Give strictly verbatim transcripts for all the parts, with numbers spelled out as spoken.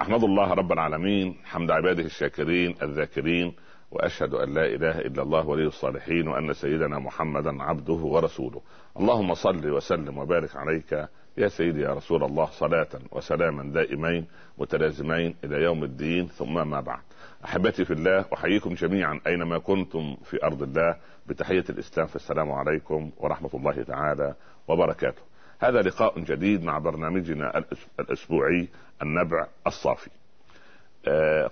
أحمد الله رب العالمين حمد عباده الشاكرين الذاكرين، وأشهد أن لا إله إلا الله ولي الصالحين، وأن سيدنا محمدا عبده ورسوله. اللهم صل وسلم وبارك عليك يا سيدي يا رسول الله، صلاة وسلاما دائمين متلازمين إلى يوم الدين، ثم ما بعد. أحبتي في الله، أحييكم جميعا أينما كنتم في أرض الله بتحية الإسلام، فالسلام عليكم ورحمة الله تعالى وبركاته. هذا لقاء جديد مع برنامجنا الأسبوعي النبع الصافي.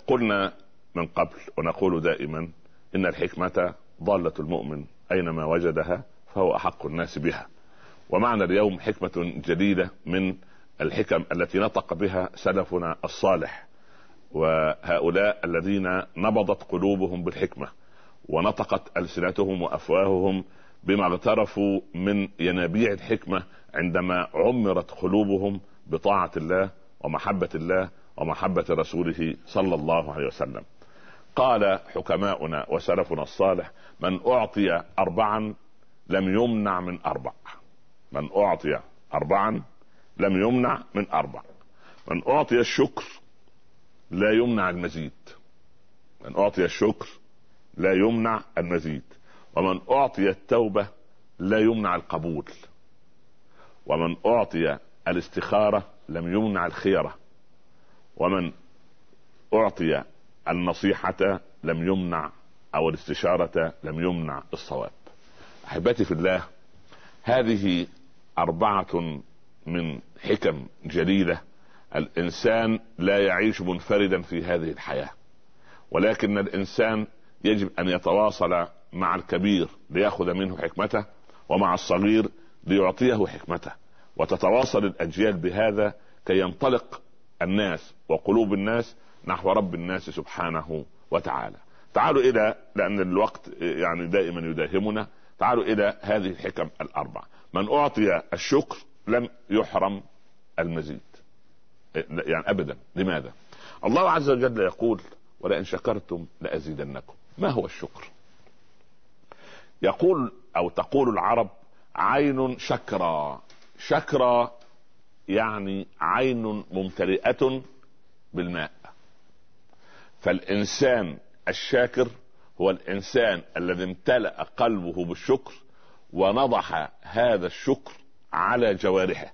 قلنا من قبل ونقول دائما إن الحكمة ضالة المؤمن، أينما وجدها فهو أحق الناس بها. ومعنا اليوم حكمة جديدة من الحكم التي نطق بها سلفنا الصالح، وهؤلاء الذين نبضت قلوبهم بالحكمة ونطقت ألسنتهم وأفواههم بما اغترفوا من ينابيع الحكمة عندما عمرت قلوبهم بطاعة الله ومحبة الله ومحبة رسوله صلى الله عليه وسلم. قال حكماؤنا وسلفنا الصالح: من أعطي أربعا لم يمنع من أربع، من أعطي أربعا لم يمنع من أربع، من أعطي الشكر لا يمنع المزيد، من أعطي الشكر لا يمنع المزيد، ومن أعطي التوبة لا يمنع القبول، ومن أعطي الاستخارة لم يمنع الخيرة، ومن أعطي النصيحة لم يمنع أو الاستشارة لم يمنع الصواب. أحبتي في الله، هذه أربعة من حكم جليلة. الإنسان لا يعيش منفردا في هذه الحياة، ولكن الإنسان يجب أن يتواصل مع الكبير ليأخذ منه حكمته، ومع الصغير ليعطيه حكمته، وتتواصل الأجيال بهذا كي ينطلق الناس وقلوب الناس نحو رب الناس سبحانه وتعالى. تعالوا إلى، لأن الوقت يعني دائما يداهمنا، تعالوا إلى هذه الحكم الأربع. من أعطي الشكر لم يحرم المزيد، يعني أبدا. لماذا؟ الله عز وجل يقول: ولئن شكرتم لأزيدنكم. ما هو الشكر؟ يقول أو تقول العرب: عين شكرا. شكرا يعني عين ممتلئة بالماء. فالإنسان الشاكر هو الإنسان الذي امتلأ قلبه بالشكر ونضح هذا الشكر على جوارحه،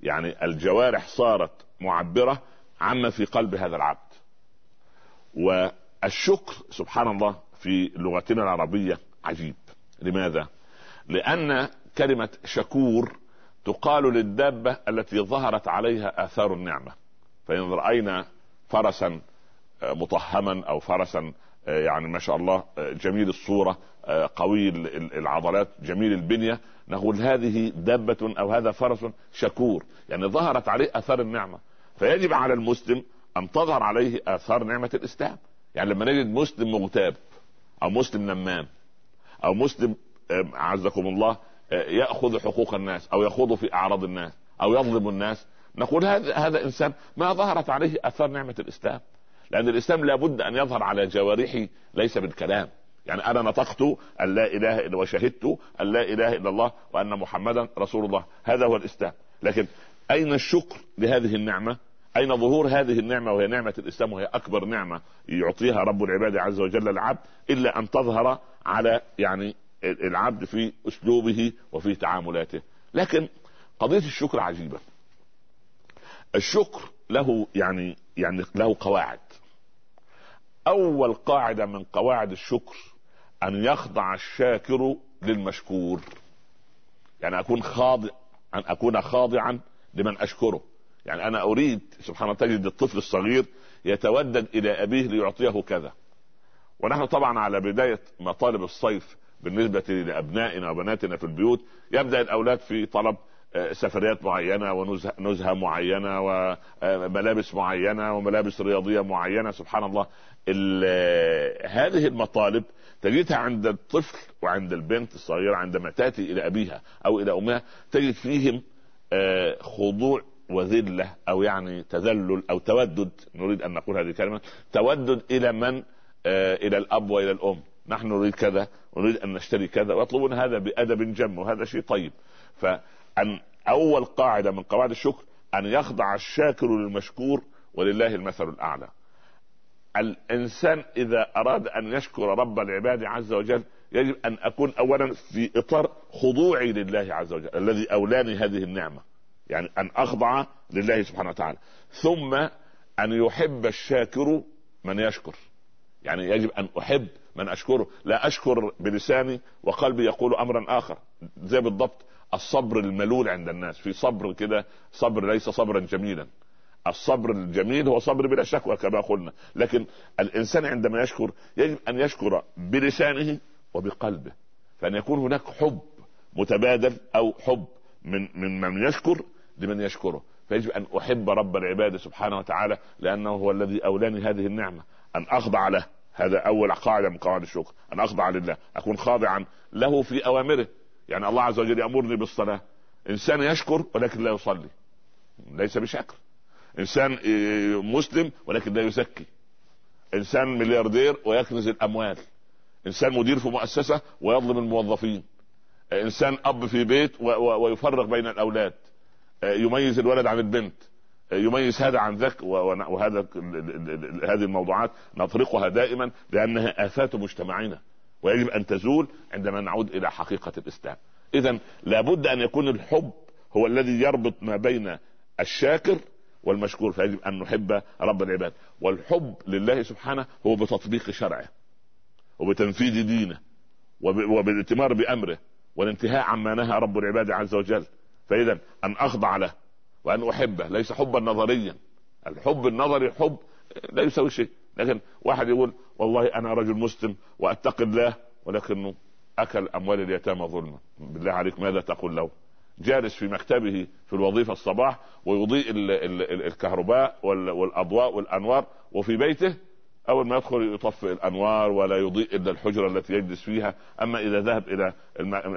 يعني الجوارح صارت معبرة عما في قلب هذا العبد. والشكر سبحان الله في لغتنا العربية عجيب. لماذا؟ لأن كلمة شكور تقال للدابة التي ظهرت عليها آثار النعمة. فإن رأينا فرسا مطهما أو فرسا يعني ما شاء الله جميل الصورة قوي العضلات جميل البنية، نقول هذه دابة أو هذا فرس شكور، يعني ظهرت عليه آثار النعمة. فيجب على المسلم أن تظهر عليه آثار نعمة الإسلام. يعني لما نجد مسلم مغتاب أو مسلم نمام أو مسلم عزكم الله يأخذ حقوق الناس أو يخوض في أعراض الناس أو يظلم الناس، نقول هذا هذا إنسان ما ظهرت عليه آثار نعمة الإسلام. لأن الإسلام لابد أن يظهر على جوارحي ليس بالكلام. يعني أنا نطقت أن لا إله إلا، وشهدت أن لا إله إلا الله وأن محمدا رسول الله، هذا هو الإسلام. لكن أين الشكر لهذه النعمة؟ أين ظهور هذه النعمة وهي نعمة الإسلام، وهي أكبر نعمة يعطيها رب العباد عز وجل العبد، إلا أن تظهر على يعني العبد في أسلوبه وفي تعاملاته. لكن قضية الشكر عجيبة. الشكر له يعني يعني له قواعد. أول قاعدة من قواعد الشكر أن يخضع الشاكر للمشكور، يعني أكون خاضع، أن أكون خاضعا لمن أشكره. يعني أنا أريد سبحان الله، تجد الطفل الصغير يتودد إلى أبيه ليعطيه كذا. ونحن طبعا على بداية مطالب الصيف بالنسبة لأبنائنا وبناتنا في البيوت، يبدأ الأولاد في طلب سفريات معينة ونزهة معينة وملابس معينة وملابس رياضية معينة. سبحان الله، هذه المطالب تجدها عند الطفل وعند البنت الصغيرة عندما تأتي إلى أبيها أو إلى أمها، تجد فيهم خضوع وذلة، أو يعني تذلل أو تودد. نريد أن نقول هذه الكلمة، تودد إلى من؟ إلى الأب وإلى الأم. نحن نريد كذا، نريد أن نشتري كذا، ويطلبون هذا بأدب جم، وهذا شيء طيب. ف أن أول قاعدة من قواعد الشكر أن يخضع الشاكر للمشكور ولله المثل الأعلى. الإنسان إذا أراد أن يشكر رب العباد عز وجل يجب أن أكون أولا في إطار خضوعي لله عز وجل الذي أولاني هذه النعمة، يعني أن أخضع لله سبحانه وتعالى، ثم أن يحب الشاكر من يشكر، يعني يجب أن أحب من أشكره، لا أشكر بلساني وقلبي يقول أمرا آخر. زي بالضبط الصبر الملول عند الناس، في صبر كده، صبر ليس صبرا جميلا، الصبر الجميل هو صبر بلا شكوى كما قلنا، لكن الإنسان عندما يشكر يجب أن يشكر بلسانه وبقلبه، فأن يكون هناك حب متبادل أو حب من من من يشكر لمن يشكره. فيجب أن أحب رب العباد سبحانه وتعالى لأنه هو الذي أولاني هذه النعمة، أن أخضع له، هذا أول قاعدة من قواعد الشكر، أن أخضع لله، أكون خاضعا له في أوامره. يعني الله عز وجل يأمرني بالصلاة، إنسان يشكر ولكن لا يصلي ليس بشكر، إنسان مسلم ولكن لا يزكي، إنسان ملياردير ويكنز الأموال، إنسان مدير في مؤسسة ويظلم الموظفين، إنسان أب في بيت ويفرق بين الأولاد، يميز الولد عن البنت، يميز هذا عن ذاك، وهذا هذه الموضوعات نطرقها دائما لأنها آفات مجتمعنا ويجب أن تزول عندما نعود إلى حقيقة الإسلام. إذن لابد أن يكون الحب هو الذي يربط ما بين الشاكر والمشكور، فيجب أن نحب رب العباد. والحب لله سبحانه هو بتطبيق شرعه وبتنفيذ دينه وبالاتمار بأمره والانتهاء عما نهى رب العباد عز وجل. فإذا أن أخضع له وأن أحبه، ليس حبا نظريا، الحب النظري حب لا يسوي شيء، لكن واحد يقول والله أنا رجل مسلم وأتقي الله ولكنه أكل أموال اليتامى ظلما، بالله عليك ماذا تقول له؟ جالس في مكتبه في الوظيفة الصباح ويضيء ال ال ال الكهرباء والأضواء والأنوار، وفي بيته أول ما يدخل يطفئ الأنوار ولا يضيء إلا الحجرة التي يجلس فيها. أما إذا ذهب إلى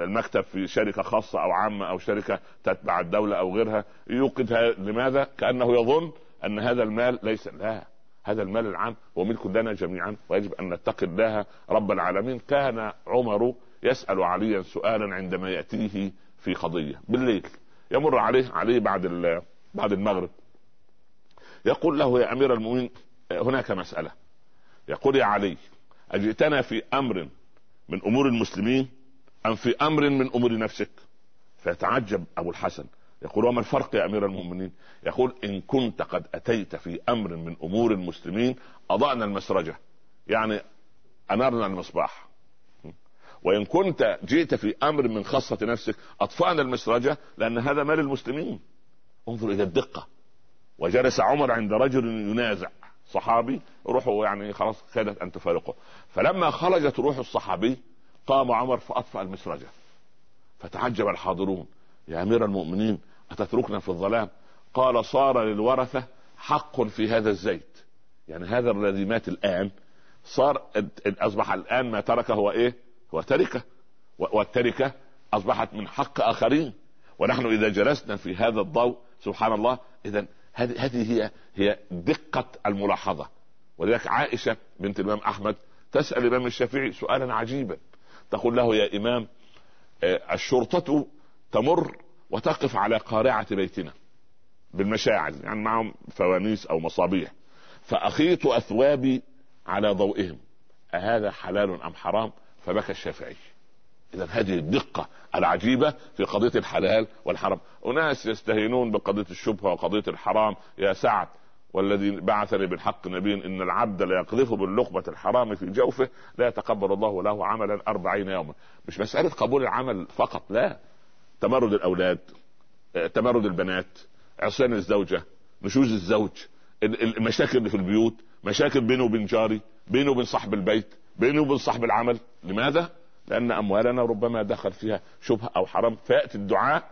المكتب في شركة خاصة أو عامة أو شركة تتبع الدولة أو غيرها يوقدها، لماذا؟ كأنه يظن أن هذا المال ليس لها، هذا المال العام وملك لنا جميعا ويجب أن نتقي الله رب العالمين. كان عمر يسأل عليا سؤالا عندما يأتيه في قضية بالليل، يمر عليه عليه بعد بعد المغرب، يقول له يا أمير المؤمنين هناك مسألة، يقول يا علي أجئتنا في أمر من أمور المسلمين أم في أمر من أمور نفسك؟ فيتعجب أبو الحسن يقول وما الفرق يا أمير المؤمنين؟ يقول إن كنت قد أتيت في أمر من أمور المسلمين أضعنا المسرجة، يعني أنارنا المصباح، وإن كنت جئت في أمر من خاصة نفسك أطفأنا المسرجة لأن هذا مال المسلمين. انظر إلى الدقة. وجلس عمر عند رجل ينازع، صحابي روحه يعني خلاص كادت أن تفارقه، فلما خرجت روح الصحابي قام عمر فأطفأ المسرجة. فتعجب الحاضرون يا أمير المؤمنين أتتركنا في الظلام؟ قال صار للورثة حق في هذا الزيت، يعني هذا الذي مات الآن صار أصبح الآن ما تركه هو إيه؟ هو تركة، والتركة أصبحت من حق آخرين، ونحن إذا جلسنا في هذا الضوء سبحان الله. إذن هذه هي هي دقة الملاحظة. ولذلك عائشة بنت الإمام أحمد تسأل الإمام الشافعي سؤالا عجيبا، تقول له يا إمام الشرطة تمر وتقف على قارعة بيتنا بالمشاعل، يعني معهم فوانيس أو مصابيح، فأخيط أثوابي على ضوئهم، أهذا حلال أم حرام؟ فبكى الشافعي. إذن هذه الدقة العجيبة في قضية الحلال والحرام. أناس يستهينون بقضية الشبهة وقضية الحرام، يا سعد والذي بعثني بالحق نبيا إن العبد لا يقذف باللقمة الحرام في جوفه لا يتقبل الله له عملا أربعين يوما. مش مسألة قبول العمل فقط، لا، تمرد الأولاد، تمرد البنات، عصيان الزوجة، نشوز الزوج، المشاكل في البيوت، مشاكل بينه وبين جاري، بينه وبين صاحب البيت، بينه وبين صاحب العمل. لماذا؟ لأن أموالنا ربما دخل فيها شبهة أو حرام، فيأتي الدعاء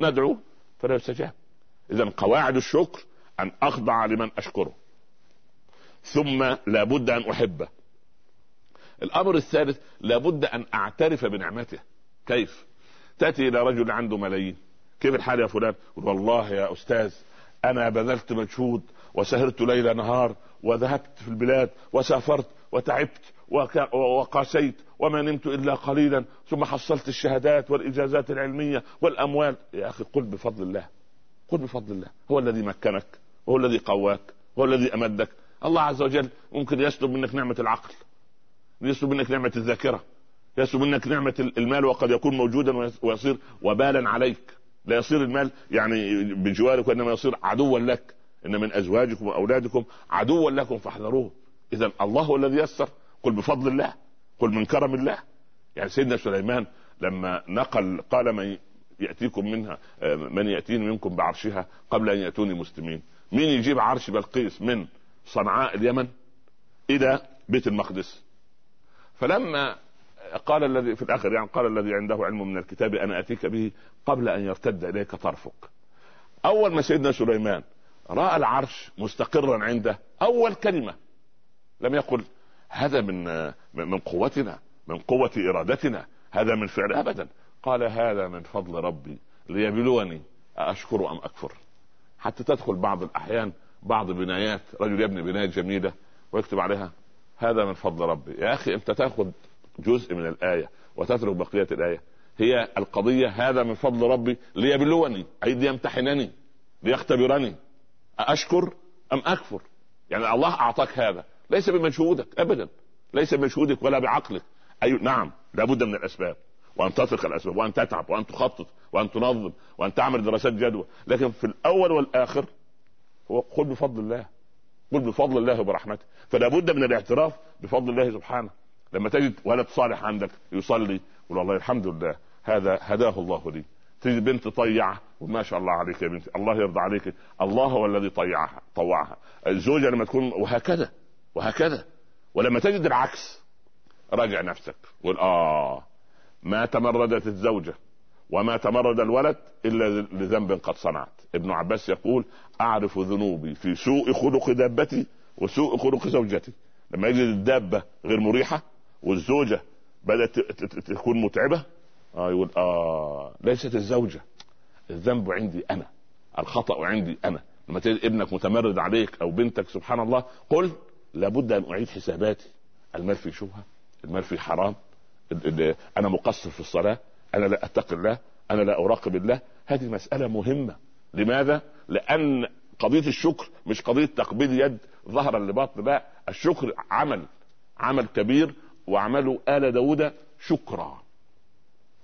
ندعو فلا يستجاب. إذن قواعد الشكر أن أخضع لمن أشكره، ثم لابد أن أحبه. الأمر الثالث لابد أن أعترف بنعمته. كيف؟ تأتي إلى رجل عنده ملايين، كيف الحال يا فلان؟ والله يا أستاذ أنا بذلت مجهود وسهرت ليل نهار وذهبت في البلاد وسافرت وتعبت وقاسيت وما نمت إلا قليلا، ثم حصلت الشهادات والإجازات العلمية والأموال. يا أخي قل بفضل الله، قل بفضل الله، هو الذي مكنك، هو الذي قواك، هو الذي أمدك. الله عز وجل ممكن يسلب منك نعمة العقل، يسلب منك نعمة الذاكرة، يسلب منك نعمة المال، وقد يكون موجودا ويصير وبالا عليك. لا يصير المال يعني بجوارك، وإنما يصير عدوا لك، إن من أزواجكم وأولادكم عدوا لكم فاحذروه. إذن الله هو الذي يسر، قل بفضل الله، قل من كرم الله. يعني سيدنا سليمان لما نقل قال من يأتيكم منها من يأتين منكم بعرشها قبل أن يأتوني مسلمين. مين يجيب عرش بلقيس من صنعاء اليمن إلى بيت المقدس؟ فلما قال الذي في الآخر يعني قال الذي عنده علم من الكتاب أنا أتيك به قبل أن يرتد إليك طرفك. أول ما سيدنا سليمان رأى العرش مستقرا عنده، أول كلمة لم يقل هذا من من قوتنا، من قوة إرادتنا، هذا من فعل، أبدا. قال هذا من فضل ربي ليبلوني أشكر أم أكفر. حتى تدخل بعض الأحيان بعض بنايات، رجل يبني بناية جميلة ويكتب عليها هذا من فضل ربي. يا أخي أنت تأخذ جزء من الآية وتترك بقية الآية. هي القضية هذا من فضل ربي ليبلوني، أي ليمتحنني، ليختبرني، أشكر أم أكفر. يعني الله أعطاك هذا ليس بمجهودك أبدا، ليس بمجهودك ولا بعقلك. أي نعم لابد من الأسباب، وأن تطرق الأسباب، وأن تتعب، وأن تخطط، وأن تنظم، وأن تعمل دراسات جدوى، لكن في الأول والآخر هو قل بفضل الله، قل بفضل الله وبرحمته. فلا بد من الاعتراف بفضل الله سبحانه. لما تجد ولد صالح عندك يصلي والله الحمد لله هذا هداه الله لي، تجد بنت طيعة وما شاء الله عليك يا بنتي، الله يرضى عليك، الله هو الذي طيعها طوعها. الزوجة لما تكون وهكذا وهكذا. ولما تجد العكس راجع نفسك وقل آه ما تمردت الزوجة وما تمرد الولد إلا لذنب قد صنعت. ابن عباس يقول أعرف ذنوبي في سوء خلق دابتي وسوء خلق زوجتي. لما يجد الدابة غير مريحة والزوجة بدأت تكون متعبة آه يقول آه ليست الزوجة، الذنب عندي أنا، الخطأ عندي أنا. لما تجد ابنك متمرد عليك أو بنتك سبحان الله قل لابد أن أعيد حساباتي، المال في شبهة، المال في حرام، أنا مقصر في الصلاة، أنا لا أتقي الله، أنا لا أراقب الله. هذه مسألة مهمة. لماذا؟ لأن قضية الشكر مش قضية تقبيض يد ظهرا لباطن، لا، الشكر عمل، عمل كبير. وعملوا آل داود شكرا،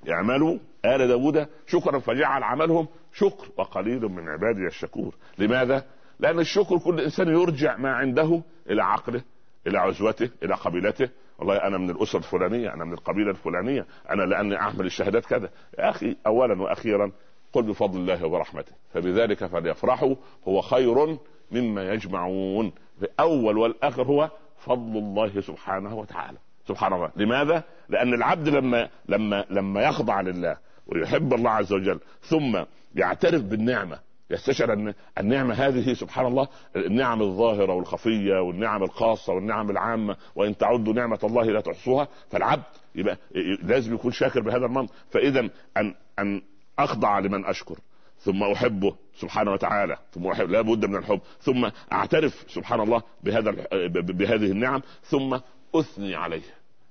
يعملوا آل داود شكرا فجعل عملهم شكر وقليل من عبادي الشكور. لماذا؟ لأن الشكر كل إنسان يرجع ما عنده إلى عقله، إلى عزوته، إلى قبيلته. والله أنا من الأسرة الفلانية، أنا من القبيلة الفلانية، أنا لأني أحمل الشهادات كذا. يا أخي أولا وأخيرا قل بفضل الله ورحمته فبذلك فليفرحوا هو خير مما يجمعون. في أول والآخر هو فضل الله سبحانه وتعالى، سبحان الله. لماذا؟ لأن العبد لما لما لما يخضع لله ويحب الله عز وجل ثم يعترف بالنعمة، يستشعر أن النعمة هذه سبحان الله النعم الظاهرة والخفية والنعم الخاصة والنعم العامة، وإن تعدوا نعمة الله لا تحصوها. فالعبد يبقى لازم يكون شاكر بهذا المنطق. فإذا أن أن أخضع لمن أشكر ثم أحبه سبحانه وتعالى، ثم أحب لا بد من الحب، ثم أعترف سبحان الله بهذا بهذه النعم، ثم أثني عليه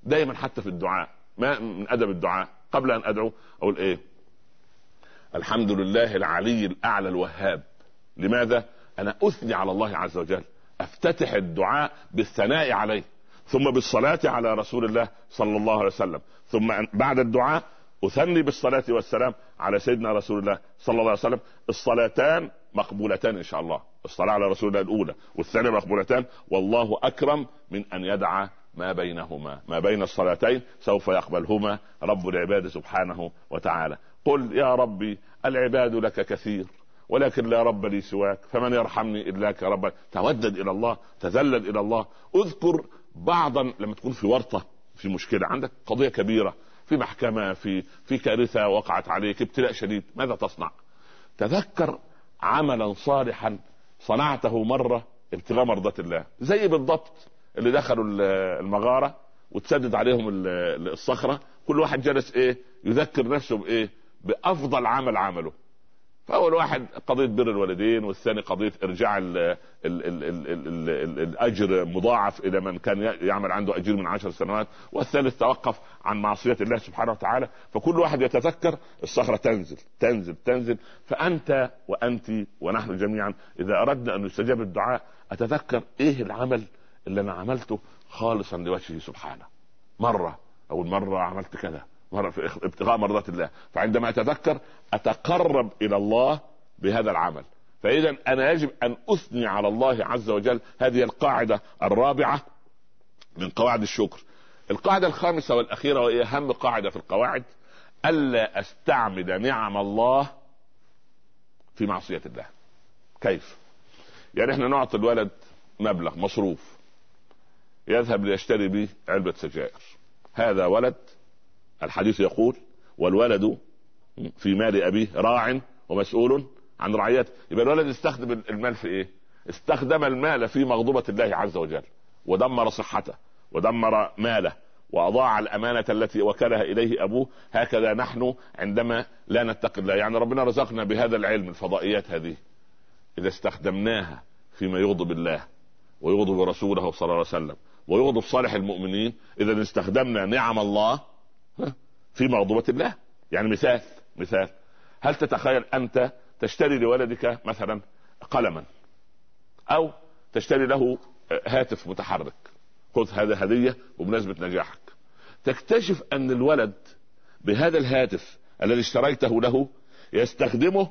دائما. حتى في الدعاء ما من أدب الدعاء قبل أن أدعو أقول إيه؟ الحمد لله العلي الأعلى الوهاب. لماذا؟ أنا أثني على الله عز وجل، أفتتح الدعاء بالثناء عليه، ثم بالصلاة على رسول الله صلى الله عليه وسلم، ثم بعد الدعاء أثني بالصلاة والسلام على سيدنا رسول الله صلى الله عليه وسلم. الصلاتان مقبولتان إن شاء الله، الصلاة على رسول الله الأولى والثانية مقبولتان، والله أكرم من أن يدعى ما بينهما، ما بين الصلاتين سوف يقبلهما رب العباد سبحانه وتعالى. قل يا ربي العباد لك كثير ولكن لا رب لي سواك فمن يرحمني إلاك رب. تودد إلى الله، تذلل إلى الله. أذكر بعضا لما تكون في ورطة، في مشكلة، عندك قضية كبيرة، في محكمة، في في كارثة وقعت عليك، ابتلاء شديد، ماذا تصنع؟ تذكر عملا صالحا صنعته مرة ابتغاء مرضات الله. زي بالضبط اللي دخلوا المغارة وتسدد عليهم الصخرة، كل واحد جلس ايه يذكر نفسه بايه بأفضل عمل عمله. فأول واحد قضية بر الوالدين، والثاني قضية ارجاع ال ال ال ال ال ال الأجر مضاعف إلى من كان يعمل عنده أجير من عشر سنوات، والثالث توقف عن معصية الله سبحانه وتعالى. فكل واحد يتذكر الصخرة تنزل تنزل تنزل. فأنت وأنت ونحن جميعا إذا أردنا أن نستجاب الدعاء أتذكر إيه العمل اللي أنا عملته خالصا لوجهه سبحانه، مرة أو مرة عملت كذا مرة في ابتغاء مرضات الله. فعندما أتذكر أتقرب إلى الله بهذا العمل. فإذا أنا يجب أن أثني على الله عز وجل. هذه القاعدة الرابعة من قواعد الشكر. القاعدة الخامسة والأخيرة وهي أهم قاعدة في القواعد، ألا أستعمد نعم الله في معصية الله. كيف؟ يعني إحنا نعطي الولد مبلغ مصروف يذهب ليشتري به علبة سجائر. هذا ولد، الحديث يقول والولد في مال أبيه راع ومسؤول عن رعيته. يبقى الولد استخدم المال في إيه؟ استخدم المال في مغضوبة الله عز وجل، ودمر صحته ودمر ماله وأضاع الأمانة التي وكلها إليه أبوه. هكذا نحن عندما لا نتقي الله. يعني ربنا رزقنا بهذا العلم، الفضائيات هذه إذا استخدمناها فيما يغضب الله ويغضب رسوله صلى الله عليه وسلم ويغضب صالح المؤمنين، إذا استخدمنا نعم الله في مغضوبة الله. يعني مثال مثال هل تتخيل أنت تشتري لولدك مثلا قلما أو تشتري له هاتف متحرك؟ خذ هذا هدية وبمناسبة نجاحك. تكتشف أن الولد بهذا الهاتف الذي اشتريته له يستخدمه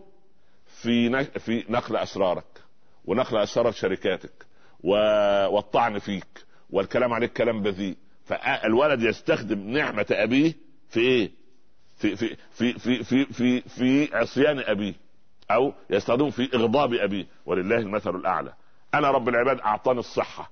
في في نقل أسرارك ونقل أسرار شركاتك والطعن فيك والكلام عليك كلام بذيء. فالولد يستخدم نعمة أبيه في إيه؟ في في في في في في, في عصيان أبيه، أو يستخدم في إغضاب أبيه. ولله المثل الأعلى. أنا رب العباد أعطاني الصحة،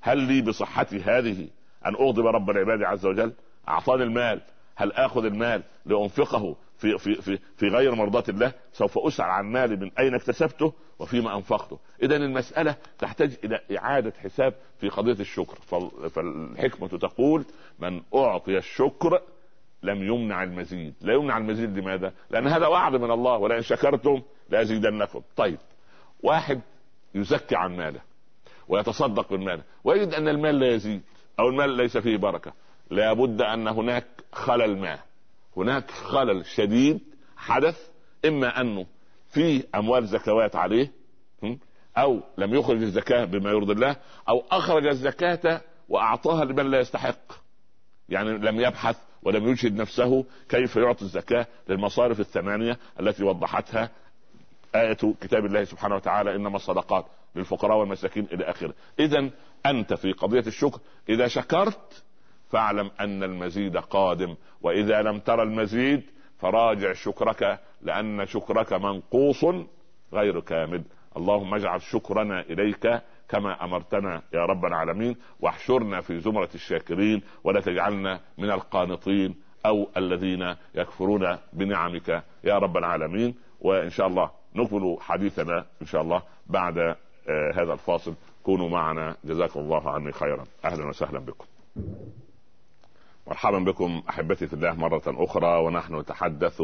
هل لي بصحتي هذه أن أغضب رب العباد عز وجل؟ أعطاني المال، هل آخذ المال لأنفقه في في في في غير مرضات الله؟ سوف أسأل عن مالي من أين اكتسبته وفيما أنفقته. إذن المسألة تحتاج إلى إعادة حساب في قضية الشكر. فالحكمة تقول من أعطي الشكر لم يمنع المزيد. لا يمنع المزيد، لماذا؟ لأن هذا وعد من الله، ولئن شكرتم لأزيدنكم. طيب، واحد يزكي عن ماله ويتصدق بالمال ويجد أن المال لا يزيد أو المال ليس فيه بركة، لابد أن هناك خلل ما هناك خلل شديد حدث، إما أنه فيه أموال زكوات عليه أو لم يخرج الزكاة بما يرضي الله، أو أخرج الزكاة وأعطاها لمن لا يستحق. يعني لم يبحث ولم يجهد نفسه كيف يعطي الزكاة للمصارف الثمانية التي وضحتها آية كتاب الله سبحانه وتعالى، إنما الصدقات للفقراء والمساكين إلى آخره. إذن أنت في قضية الشكر إذا شكرت فاعلم أن المزيد قادم، وإذا لم ترى المزيد فراجع شكرك، لأن شكرك منقوص غير كامل. اللهم اجعل شكرنا إليك كما أمرتنا يا رب العالمين، واحشرنا في زمرة الشاكرين، ولا تجعلنا من القانطين أو الذين يكفرون بنعمك يا رب العالمين. وإن شاء الله نكمل حديثنا إن شاء الله بعد آه هذا الفاصل. كونوا معنا، جزاكم الله عني خيرا. أهلا وسهلا بكم، مرحبا بكم أحبتي في الله مرة أخرى، ونحن نتحدث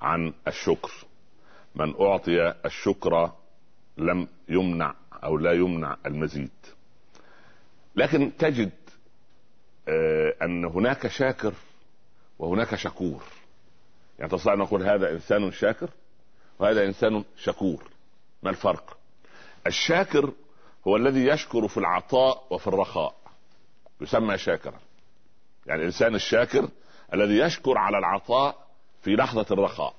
عن الشكر. من أعطي الشكر لم يمنع أو لا يمنع المزيد. لكن تجد أن هناك شاكر وهناك شكور. يعني تستطيع أن نقول هذا إنسان شاكر وهذا إنسان شكور. ما الفرق؟ الشاكر هو الذي يشكر في العطاء وفي الرخاء، يسمى شاكرا. يعني الإنسان الشاكر الذي يشكر على العطاء في لحظة الرخاء.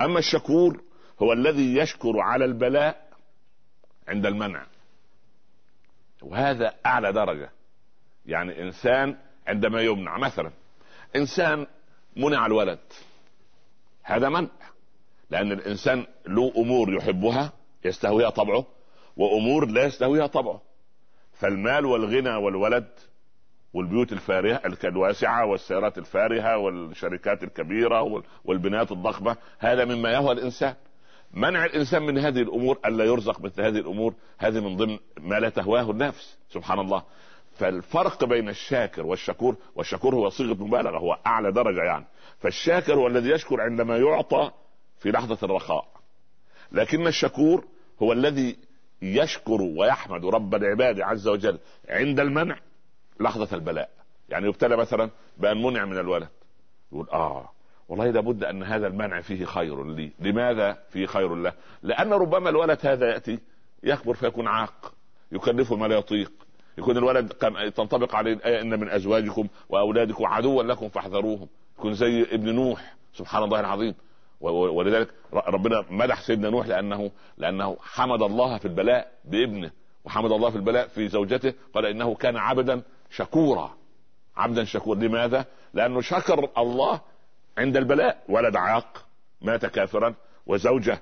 أما الشكور هو الذي يشكر على البلاء عند المنع، وهذا أعلى درجة. يعني إنسان عندما يمنع، مثلا إنسان منع الولد، هذا منع، لأن الإنسان له أمور يحبها يستهويها طبعه وأمور لا يستهويها طبعه. فالمال والغنى والولد والبيوت الفارهة الواسعة والسيارات الفارهة والشركات الكبيرة والبنايات الضخمة، هذا مما يهوى الإنسان. منع الإنسان من هذه الأمور، ألا يرزق مثل هذه الأمور، هذه من ضمن ما لا تهواه النفس سبحان الله. فالفرق بين الشاكر والشكور، والشكور هو صيغة مبالغة، هو أعلى درجة. يعني فالشاكر هو الذي يشكر عندما يعطى في لحظة الرخاء، لكن الشكور هو الذي يشكر ويحمد رب العباد عز وجل عند المنع لحظة البلاء. يعني يبتلى مثلا بأن منع من الولد يقول آه والله لابد أن هذا المنع فيه خير لي. لماذا فيه خير له؟ لأن ربما الولد هذا يأتي يكبر فيكون عاق يكلفه ما لا يطيق، يكون الولد تنطبق عليه الآية إن من أزواجكم وأولادكم عدوا لكم فاحذروهم، يكون زي ابن نوح سبحان الله العظيم. ولذلك ربنا مدح سيدنا نوح لأنه لأنه حمد الله في البلاء بابنه، وحمد الله في البلاء في زوجته، قال إنه كان عبدا شكورا عبدا شكور. لماذا؟ لأنه شكر الله عند البلاء. ولد عاق مات كافرا، وزوجة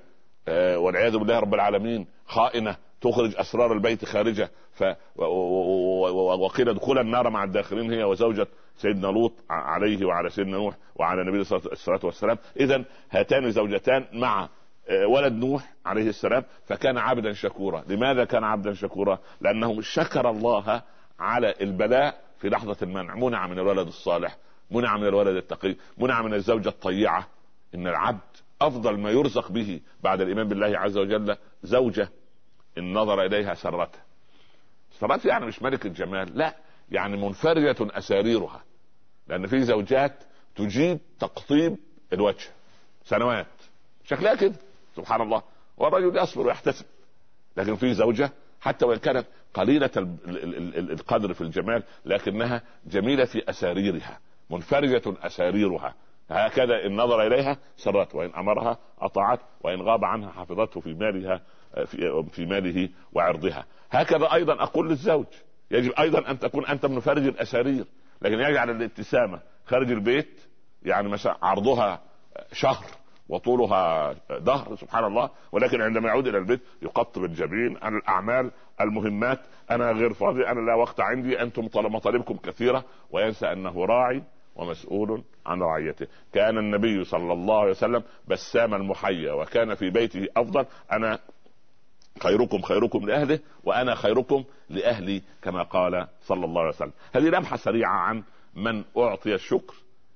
آه والعياذ بالله رب العالمين خائنة تخرج أسرار البيت خارجة، وقيل ادخل النار مع الداخلين، هي وزوجة سيدنا لوط عليه وعلى سيدنا نوح وعلى النبي صلى الله عليه وسلم. إذن هاتان الزوجتان مع ولد نوح عليه السلام، فكان عبدا شكورا. لماذا كان عبدا شكورا؟ لأنه شكر الله على البلاء في لحظة المنع. منع من الولد الصالح، منع من الولد التقي، منع من الزوجة الطيعة. إن العبد أفضل ما يرزق به بعد الإيمان بالله عز وجل زوجة النظر إليها سرته سرته يعني مش ملك الجمال، لا يعني منفرجة أساريرها. لأن في زوجات تجيب تقطيب الوجه سنوات شكلها كده سبحان الله، والرجل يصبر ويحتسب. لكن في زوجة حتى وإن كانت قليلة القدر في الجمال لكنها جميلة في أساريرها، منفرجة أساريرها. هكذا النظر إليها سرته، وإن أمرها أطاعت، وإن غاب عنها حفظته في مالها في ماله وعرضها. هكذا أيضا أقول للزوج يجب أيضا أن تكون أنت من فرج الأسارير، لكن يجعل الابتسامة خارج البيت يعني مثلا عرضها شهر وطولها دهر سبحان الله، ولكن عندما يعود إلى البيت يقطب الجبين. أنا الأعمال المهمات، أنا غير فاضي، أنا لا وقت عندي، أنتم مطالبكم كثيرة، وينسى أنه راعي ومسؤول عن رعيته. كان النبي صلى الله عليه وسلم بسام المحيا، وكان في بيته أفضل. أنا خيركم خيركم لأهله وأنا خيركم لأهلي كما قال صلى الله عليه وسلم. هذه لمحة سريعة عن من أعطي الشكر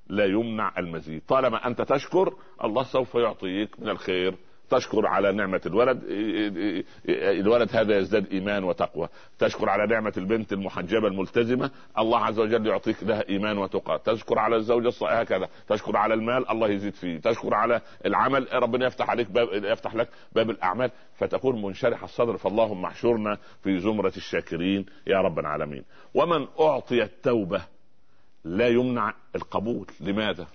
لا يمنع المزيد. طالما أنت تشكر الله سوف يعطيك من الخير. تشكر على نعمة الولد، الولد هذا يزداد إيمان وتقوى. تشكر على نعمة البنت المحجبة الملتزمة، الله عز وجل يعطيك لها إيمان وتقوى. تشكر على الزوجة الصالحة كذا. تشكر على المال، الله يزيد فيه. تشكر على العمل، ربنا يفتح عليك باب، يفتح لك باب الأعمال، فتكون منشرح الصدر. فاللهم احشرنا في زمرة الشاكرين يا رب العالمين. ومن أعطي التوبة لا يمنع القبول. لماذا؟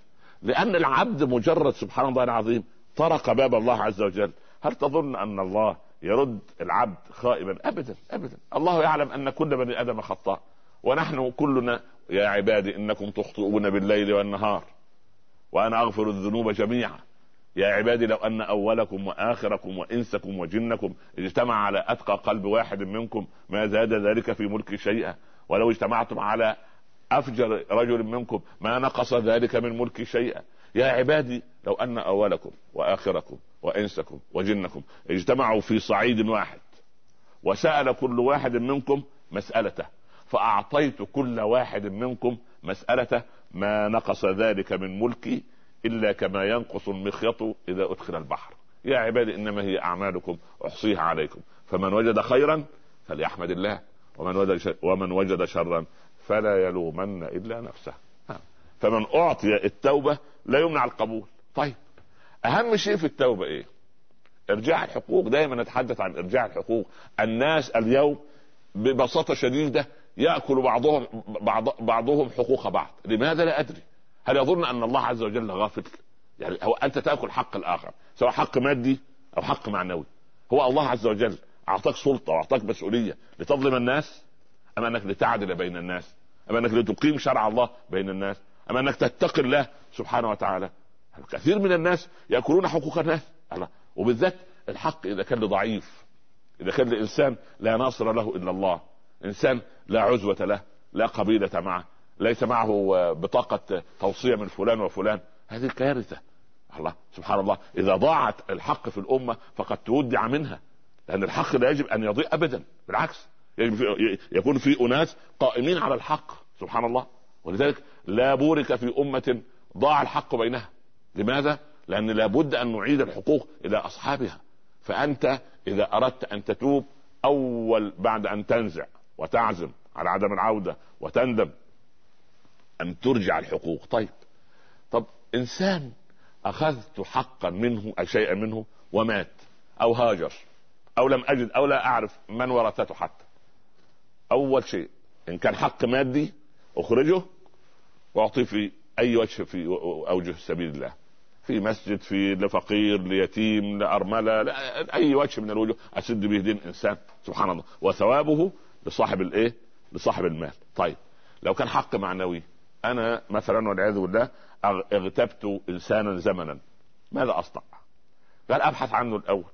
لأن العبد مجرد سبحان الله العظيم طرق باب الله عز وجل. هل تظن أن الله يرد العبد خائبا؟ أبدا أبدا. الله يعلم أن كل بني آدم خطاء، ونحن كلنا يا عبادي إنكم تخطئون بالليل والنهار وأنا أغفر الذنوب جميعا. يا عبادي لو أن أولكم وآخركم وإنسكم وجنكم اجتمع على أتقى قلب واحد منكم ما زاد ذلك في ملك شيئا، ولو اجتمعتم على أفجر رجل منكم ما نقص ذلك من ملك شيئا. يا عبادي لو أن أولكم وآخركم وإنسكم وجنكم اجتمعوا في صعيد واحد وسأل كل واحد منكم مسألته فأعطيت كل واحد منكم مسألته ما نقص ذلك من ملكي إلا كما ينقص المخيط إذا أدخل البحر. يا عبادي إنما هي أعمالكم أحصيها عليكم، فمن وجد خيرا فليحمد الله، ومن وجد شرا فلا يلومن إلا نفسه. فمن أعطي التوبة لا يمنع القبول. طيب أهم شيء في التوبة إيه؟ إرجاع الحقوق. دائما نتحدث عن إرجاع الحقوق. الناس اليوم ببساطة شديدة يأكل بعضهم بعض بعضهم حقوق بعض. لماذا؟ لا أدري. هل يظن أن الله عز وجل غافل؟ يعني هو أنت تأكل حق الآخر سواء حق مادي أو حق معنوي. هو الله عز وجل أعطاك سلطة وأعطاك مسؤولية لتظلم الناس، أم أنك لتعدل بين الناس، أم أنك لتقيم شرع الله بين الناس، أما أنك تتقي الله سبحانه وتعالى. الكثير من الناس يأكلون حقوق الناس، وبالذات الحق إذا كان ضعيف، إذا كان الإنسان لا ناصر له إلا الله، إنسان لا عزوة له، لا قبيلة معه، ليس معه بطاقة توصية من فلان وفلان. هذه الكارثة الله سبحان الله. إذا ضاعت الحق في الأمة فقد تودع منها، لأن الحق لا يجب أن يضيع أبدا، بالعكس يجب يكون في أناس قائمين على الحق سبحان الله. ولذلك لا بورك في أمة ضاع الحق بينها. لماذا؟ لأن لابد أن نعيد الحقوق إلى أصحابها. فأنت إذا أردت أن تتوب أول بعد أن تنزع وتعزم على عدم العودة وتندم أن ترجع الحقوق. طيب طب إنسان أخذت حقا منه أو شيئا منه ومات أو هاجر أو لم أجد أو لا أعرف من ورثته حتى، أول شيء إن كان حق مادي أخرجه وأعطيه في أي وجه في أوجه سبيل الله، في مسجد، في لفقير، ليتيم، لأرملة، لأي وجه من الوجوه أسد به دين إنسان سبحان الله، وثوابه لصاحب الإيه؟ لصاحب المال. طيب لو كان حق معنوي، أنا مثلا والعياذ بالله اغتبت إنسانا زمنا، ماذا أصنع؟ قال أبحث عنه الأول،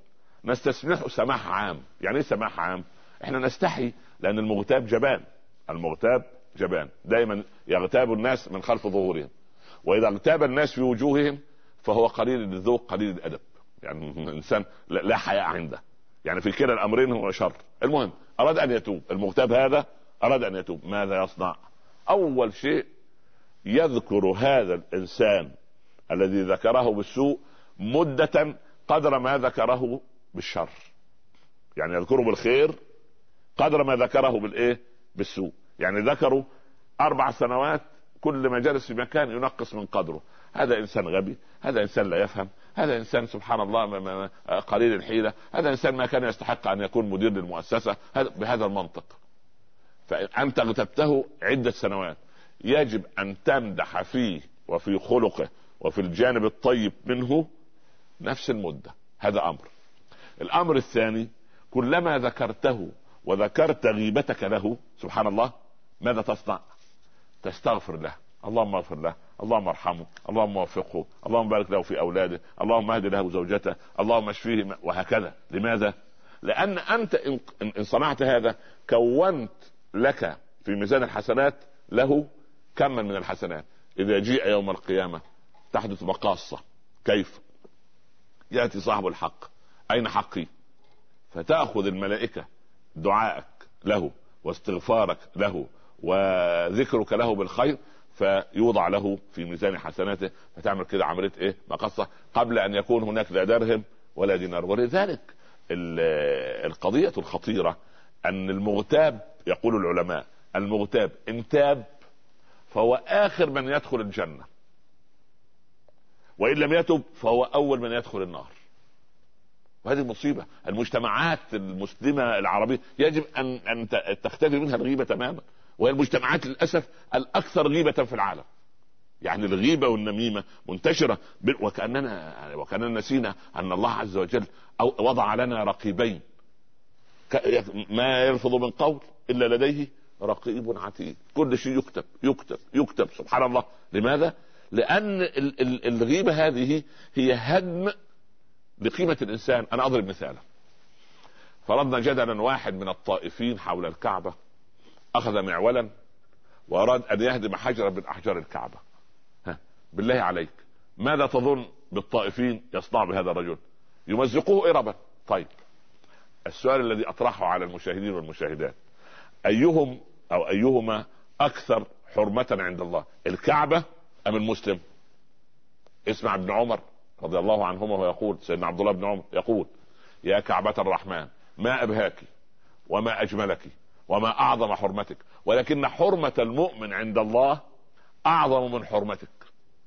نستسمحه سماح عام. يعني إيه سماح عام؟ إحنا نستحي لأن المغتاب جبان، المغتاب جبان دائما يغتاب الناس من خلف ظهورهم، وإذا اغتاب الناس في وجوههم فهو قليل الذوق قليل الأدب، يعني الإنسان لا حياء عنده، يعني في كلا الأمرين هو شر. المهم أراد أن يتوب المغتاب هذا، أراد أن يتوب، ماذا يصنع؟ أول شيء يذكر هذا الإنسان الذي ذكره بالسوء مدة قدر ما ذكره بالشر، يعني يذكره بالخير قدر ما ذكره بالإيه؟ بالسوء. يعني ذكره أربع سنوات كل ما جلس في مكان ينقص من قدره، هذا إنسان غبي، هذا إنسان لا يفهم، هذا إنسان سبحان الله ما ما قليل الحيلة، هذا إنسان ما كان يستحق أن يكون مدير للمؤسسة، هذا بهذا المنطق. فأنت اغتبته عدة سنوات، يجب أن تمدح فيه وفي خلقه وفي الجانب الطيب منه نفس المدة، هذا أمر. الأمر الثاني، كلما ذكرته وذكرت غيبتك له سبحان الله ماذا تصنع؟ تستغفر له، اللهم اغفر له، اللهم ارحمه، اللهم وفقه، اللهم بارك له في أولاده، اللهم اهد له زوجته، اللهم اشفيه، وهكذا. لماذا؟ لأن أنت إن صنعت هذا كونت لك في ميزان الحسنات له كما من الحسنات، إذا جاء يوم القيامة تحدث مقاصة. كيف؟ يأتي صاحب الحق، أين حقي؟ فتأخذ الملائكة دعائك له واستغفارك له وذكرك له بالخير فيوضع له في ميزان حسناته، فتعمل كده عملية ايه؟ مقصة قبل ان يكون هناك لا درهم ولا دينار. ولذلك القضية الخطيرة ان المغتاب، يقول العلماء المغتاب ان تاب فهو اخر من يدخل الجنة، وان لم يتب فهو اول من يدخل النار. وهذه مصيبة المجتمعات المسلمة العربية يجب ان ان تختفي منها الغيبة تماما، وهي المجتمعات للأسف الأكثر غيبة في العالم. يعني الغيبة والنميمة منتشرة، وكأننا وكأننا نسينا أن الله عز وجل وضع لنا رقيبين، ما يلفظ من قول إلا لديه رقيب عتيد، كل شيء يكتب يكتب يكتب سبحان الله. لماذا؟ لأن الغيبة هذه هي هدم لقيمة الإنسان. أنا أضرب مثالا، فرضنا جدلا واحد من الطائفين حول الكعبة أخذ معولا وأراد أن يهدم حجرا من أحجار الكعبة، ها بالله عليك ماذا تظن بالطائفين يصنع بهذا الرجل؟ يمزقوه إربا. طيب السؤال الذي أطرحه على المشاهدين والمشاهدات، أيهم أو أيهما أكثر حرمة عند الله، الكعبة أم المسلم؟ اسمع ابن عمر رضي الله عنهما ويقول، سيدنا عبد الله بن عمر يقول: يا كعبة الرحمن ما أبهاك وما أجملك وما أعظم حرمتك، ولكن حرمة المؤمن عند الله أعظم من حرمتك.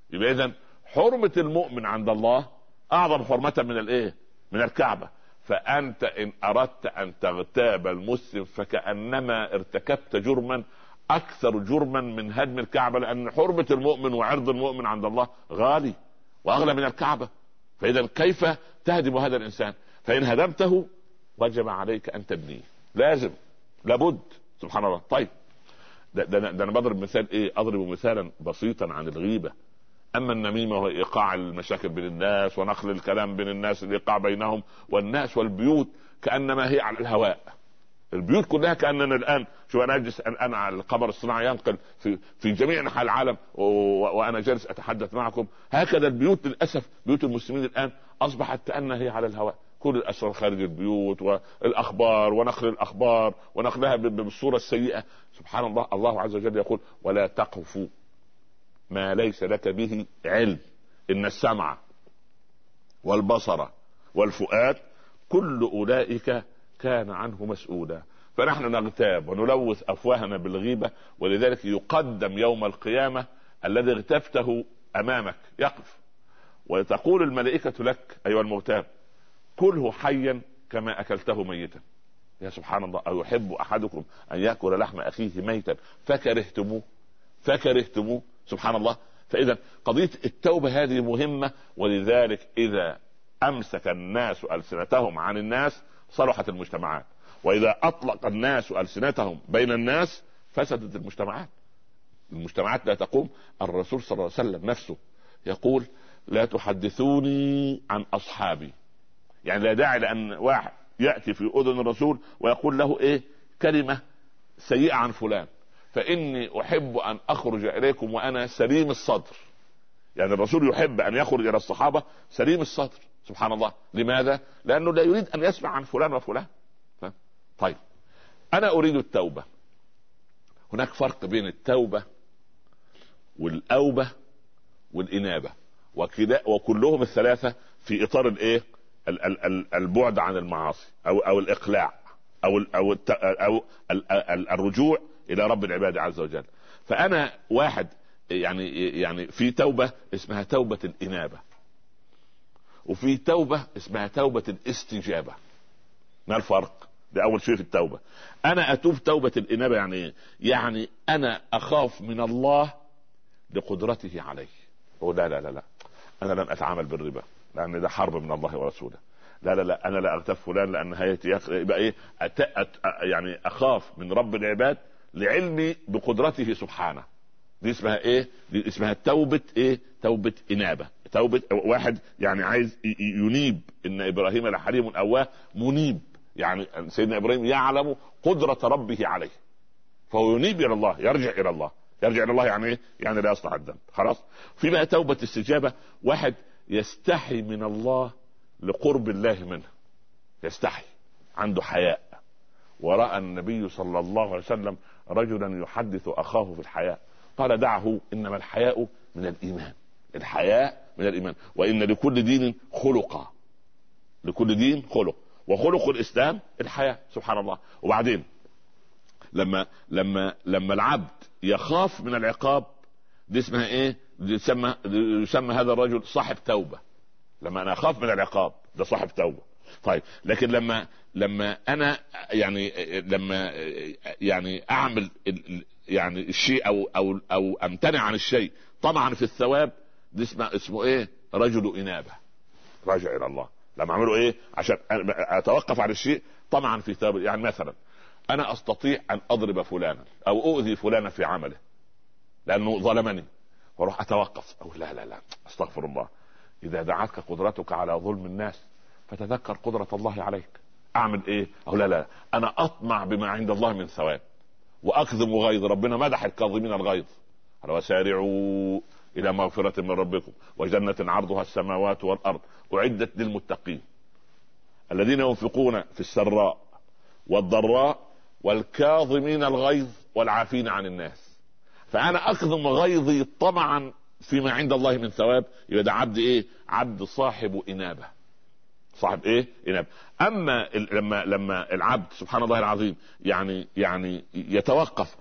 يبقى إذن حرمة المؤمن عند الله أعظم حرمة من الإيه؟ من الكعبة. فأنت إن أردت أن تغتاب المسلم فكأنما ارتكبت جرما أكثر جرما من هدم الكعبة، لأن حرمة المؤمن وعرض المؤمن عند الله غالي وأغلى من الكعبة. فإذا كيف تهدم هذا الإنسان؟ فإن هدمته وجب عليك أن تبنيه، لازم لابد سبحان الله. طيب ده, ده, ده أنا بضرب مثال إيه؟ أضرب مثالا بسيطا عن الغيبة. أما النميمة هو إيقاع المشاكل بين الناس ونقل الكلام بين الناس، الإيقاع بينهم والناس، والبيوت كأنما هي على الهواء، البيوت كلها كأننا الآن، شو أنا أجلس الآن على القمر الصناعي ينقل في, في جميع أنحاء العالم وأنا جالس أتحدث معكم. هكذا البيوت للأسف، بيوت المسلمين الآن أصبحت كأنها هي على الهواء، كل الأسرار خارج البيوت والأخبار ونقل الأخبار ونقلها بالصورة السيئة سبحان الله. الله عز وجل يقول: ولا تقف ما ليس لك به علم إن السمع والبصر والفؤاد كل أولئك كان عنه مسؤولا. فنحن نغتاب ونلوث أفواهنا بالغيبة، ولذلك يقدم يوم القيامة الذي اغتبته أمامك يقف، وتقول الملائكة لك أيها المغتاب كله حيا كما أكلته ميتا. يا سبحان الله، أيحب أحدكم أن يأكل لحم أخيه ميتا فكرهتموه فكرهتموه سبحان الله. فإذا قضية التوبة هذه مهمة، ولذلك إذا أمسك الناس ألسنتهم عن الناس صلحت المجتمعات، وإذا أطلق الناس ألسنتهم بين الناس فسدت المجتمعات المجتمعات لا تقوم. الرسول صلى الله عليه وسلم نفسه يقول لا تحدثوني عن أصحابي، يعني لا داعي لأن واحد يأتي في أذن الرسول ويقول له إيه كلمة سيئة عن فلان، فإني أحب أن أخرج إليكم وأنا سليم الصدر. يعني الرسول يحب أن يخرج إلى الصحابة سليم الصدر سبحان الله. لماذا؟ لأنه لا يريد أن يسمع عن فلان وفلان. طيب أنا أريد التوبة. هناك فرق بين التوبة والأوبة والإنابة، وكلهم الثلاثة في إطار الإيه البعد عن المعاصي أو أو الإقلاع أو أو أو الرجوع إلى رب العباد عز وجل. فأنا واحد يعني يعني في توبة اسمها توبة الإنابة، وفي توبة اسمها توبة الاستجابة. ما الفرق؟ ده أول شيء في التوبة. أنا أتوب توبة الإنابة، يعني إيه؟ يعني أنا أخاف من الله لقدرته علي. أقول لا لا لا لا أنا لن أتعامل بالربا لأن ده حرب من الله ورسوله. لا لا لا أنا لا أغتاب فلان لأن هيتي يبقى إيه أت... أت... يعني أخاف من رب العباد لعلمي بقدرته سبحانه. دي اسمها إيه؟ دي اسمها توبة إيه؟ توبة إنابة. توبة واحد يعني عايز ينيب، إن إبراهيم لحليم أواه منيب، يعني سيدنا إبراهيم يعلم قدرة ربه عليه فهو ينيب إلى الله، يرجع إلى الله يرجع إلى الله يعني إيه؟ يعني لا يصلح الذنب خلاص. في بقى توبة استجابة، واحد يستحي من الله لقرب الله منه، يستحي عنده حياء. ورأى النبي صلى الله عليه وسلم رجلا يحدث أخاه في الحياء قال دعه إنما الحياء من الإيمان. الحياء من الإيمان، وإن لكل دين خلقا، لكل دين خلق، وخلق الإسلام الحياة سبحان الله. وبعدين لما لما لما العبد يخاف من العقاب دي اسمها ايه؟ دي يسمى يسمى هذا الرجل صاحب توبة. لما انا اخاف من العقاب ده صاحب توبة. طيب لكن لما لما انا يعني لما يعني اعمل يعني الشيء او او او امتنع عن الشيء طبعا في الثواب دي اسمه اسمه ايه؟ رجل إنابة، راجع الى الله. لما اعمله ايه؟ عشان اتوقف عن الشيء طبعا في ثواب. يعني مثلا انا استطيع ان اضرب فلانا او اؤذي فلانا في عمله لانه ظلمني، واروح اتوقف اقول لا لا لا استغفر الله. اذا دعتك قدرتك على ظلم الناس فتذكر قدرة الله عليك. اعمل ايه؟ اقول لا لا انا اطمع بما عند الله من ثواب واكظم غيظ. ربنا مدح الكاظمين الغيظ، وسارعوا إلى مغفرة من ربكم وجنة عرضها السماوات والأرض أعدت للمتقين الذين ينفقون في السراء والضراء والكاظمين الغيظ والعافين عن الناس. فأنا أكظم غيظي طمعا فيما عند الله من ثواب. يبقى ده عبد إيه؟ عبد صاحب إنابة. صاحب إيه؟ إنابة. أما لما لما العبد سبحان الله العظيم يعني يعني يتوقف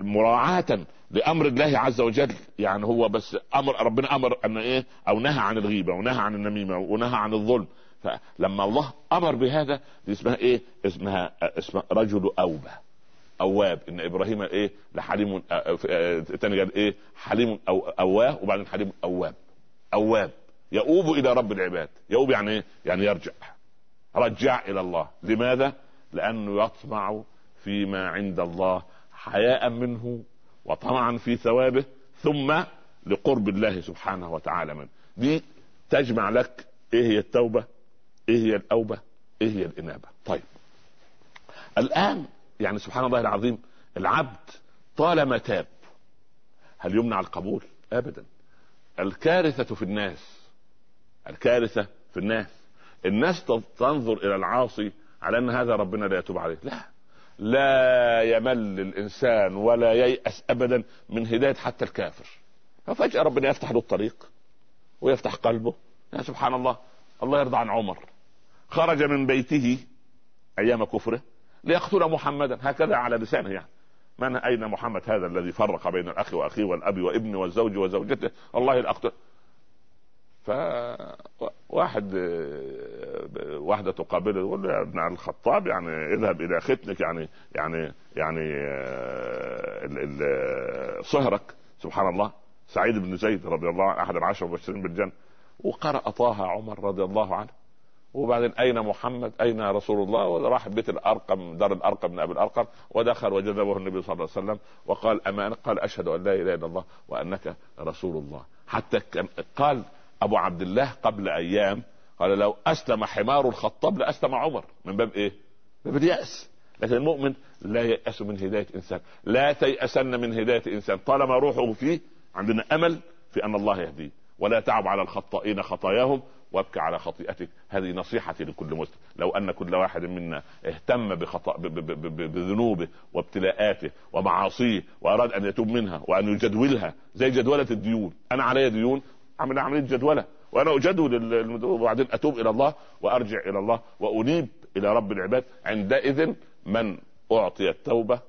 مراعاة لأمر الله عز وجل، يعني هو بس أمر ربنا أمر أن إيه أو نهى عن الغيبة ونهى عن النميمة ونهى عن الظلم، فلما الله أمر بهذا دي اسمها إيه؟ اسمها اسمها رجل أوبة أواب. إن إبراهيم إيه لحليم تاني قال إيه حليم أو أواه وبعدين حليم أواب أواب يؤوب إلى رب العباد. يؤوب يعني إيه؟ يعني يرجع رجع إلى الله. لماذا؟ لأنه يطمع فيما عند الله حياء منه وطمعا في ثوابه ثم لقرب الله سبحانه وتعالى منه. دي تجمع لك ايه هي التوبة، ايه هي الأوبة، ايه هي الإنابة. طيب الآن يعني سبحان الله العظيم العبد طالما تاب هل يمنع القبول؟ أبدا. الكارثة في الناس الكارثة في الناس الناس تنظر إلى العاصي على أن هذا ربنا لا يتوب عليه. لا لا يمل الإنسان ولا ييأس أبدا من هداية حتى الكافر. ففجأة ربنا يفتح له الطريق ويفتح قلبه. يا سبحان الله الله يرضى عن عمر خرج من بيته ايام كفره ليقتل محمدا، هكذا على لسانه يعني، من اين محمد هذا الذي فرق بين الاخ واخيه والاب وابن والزوج وزوجته، الله الاقتل. فواحد واحده تقابله يقول له يا ابن الخطاب يعني اذهب الى ختنك يعني يعني يعني صهرك، سبحان الله، سعيد بن زيد رضي الله عنه احد العشر المبشرين بالجنه، وقرأ طه عمر رضي الله عنه، وبعدين أين محمد أين رسول الله، وراح بيت الأرقم دار الأرقم بن أبي الأرقم، ودخل وجذبه النبي صلى الله عليه وسلم وقال أمان، قال أشهد أن لا إله إلا الله وأنك رسول الله. حتى قال أبو عبد الله قبل أيام قال لو أسلم حمار الخطاب لأسلم عمر، من باب إيه؟ من باب اليأس. لكن المؤمن لا ييأس من هداية إنسان، لا تيأسن من هداية إنسان، طالما روحه فيه عندنا أمل في أن الله يهديه. ولا تعب على الخطائين خطاياهم وابكي على خطيئتك، هذه نصيحتي لكل مسلم. لو أن كل واحد منا اهتم بخطأ بذنوبه وابتلاءاته ومعاصيه وأراد أن يتوب منها وأن يجدولها زي جدولة الديون، أنا علي ديون عمل عملية جدولة وأنا أجدول المدعو وبعدين أتوب إلى الله وأرجع إلى الله وأنيب إلى رب العباد، عندئذ من أعطي التوبة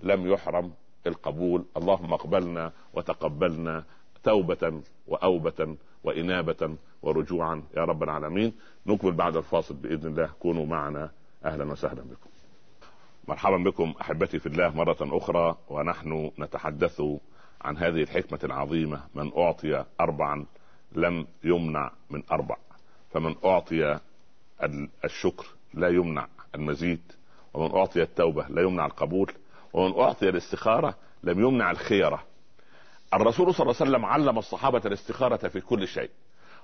لم يحرم القبول. اللهم اقبلنا وتقبلنا توبة وأوبة وإنابة ورجوعا يا رب العالمين. نكمل بعد الفاصل بإذن الله، كونوا معنا. أهلا وسهلا بكم، مرحبا بكم أحبتي في الله مرة أخرى، ونحن نتحدث عن هذه الحكمة العظيمة، من أعطي أربعا لم يمنع من أربع، فمن أعطي الشكر لا يمنع المزيد، ومن أعطي التوبة لا يمنع القبول، ومن أعطي الاستخارة لم يمنع الخيرة. الرسول صلى الله عليه وسلم علم الصحابة الاستخارة في كل شيء،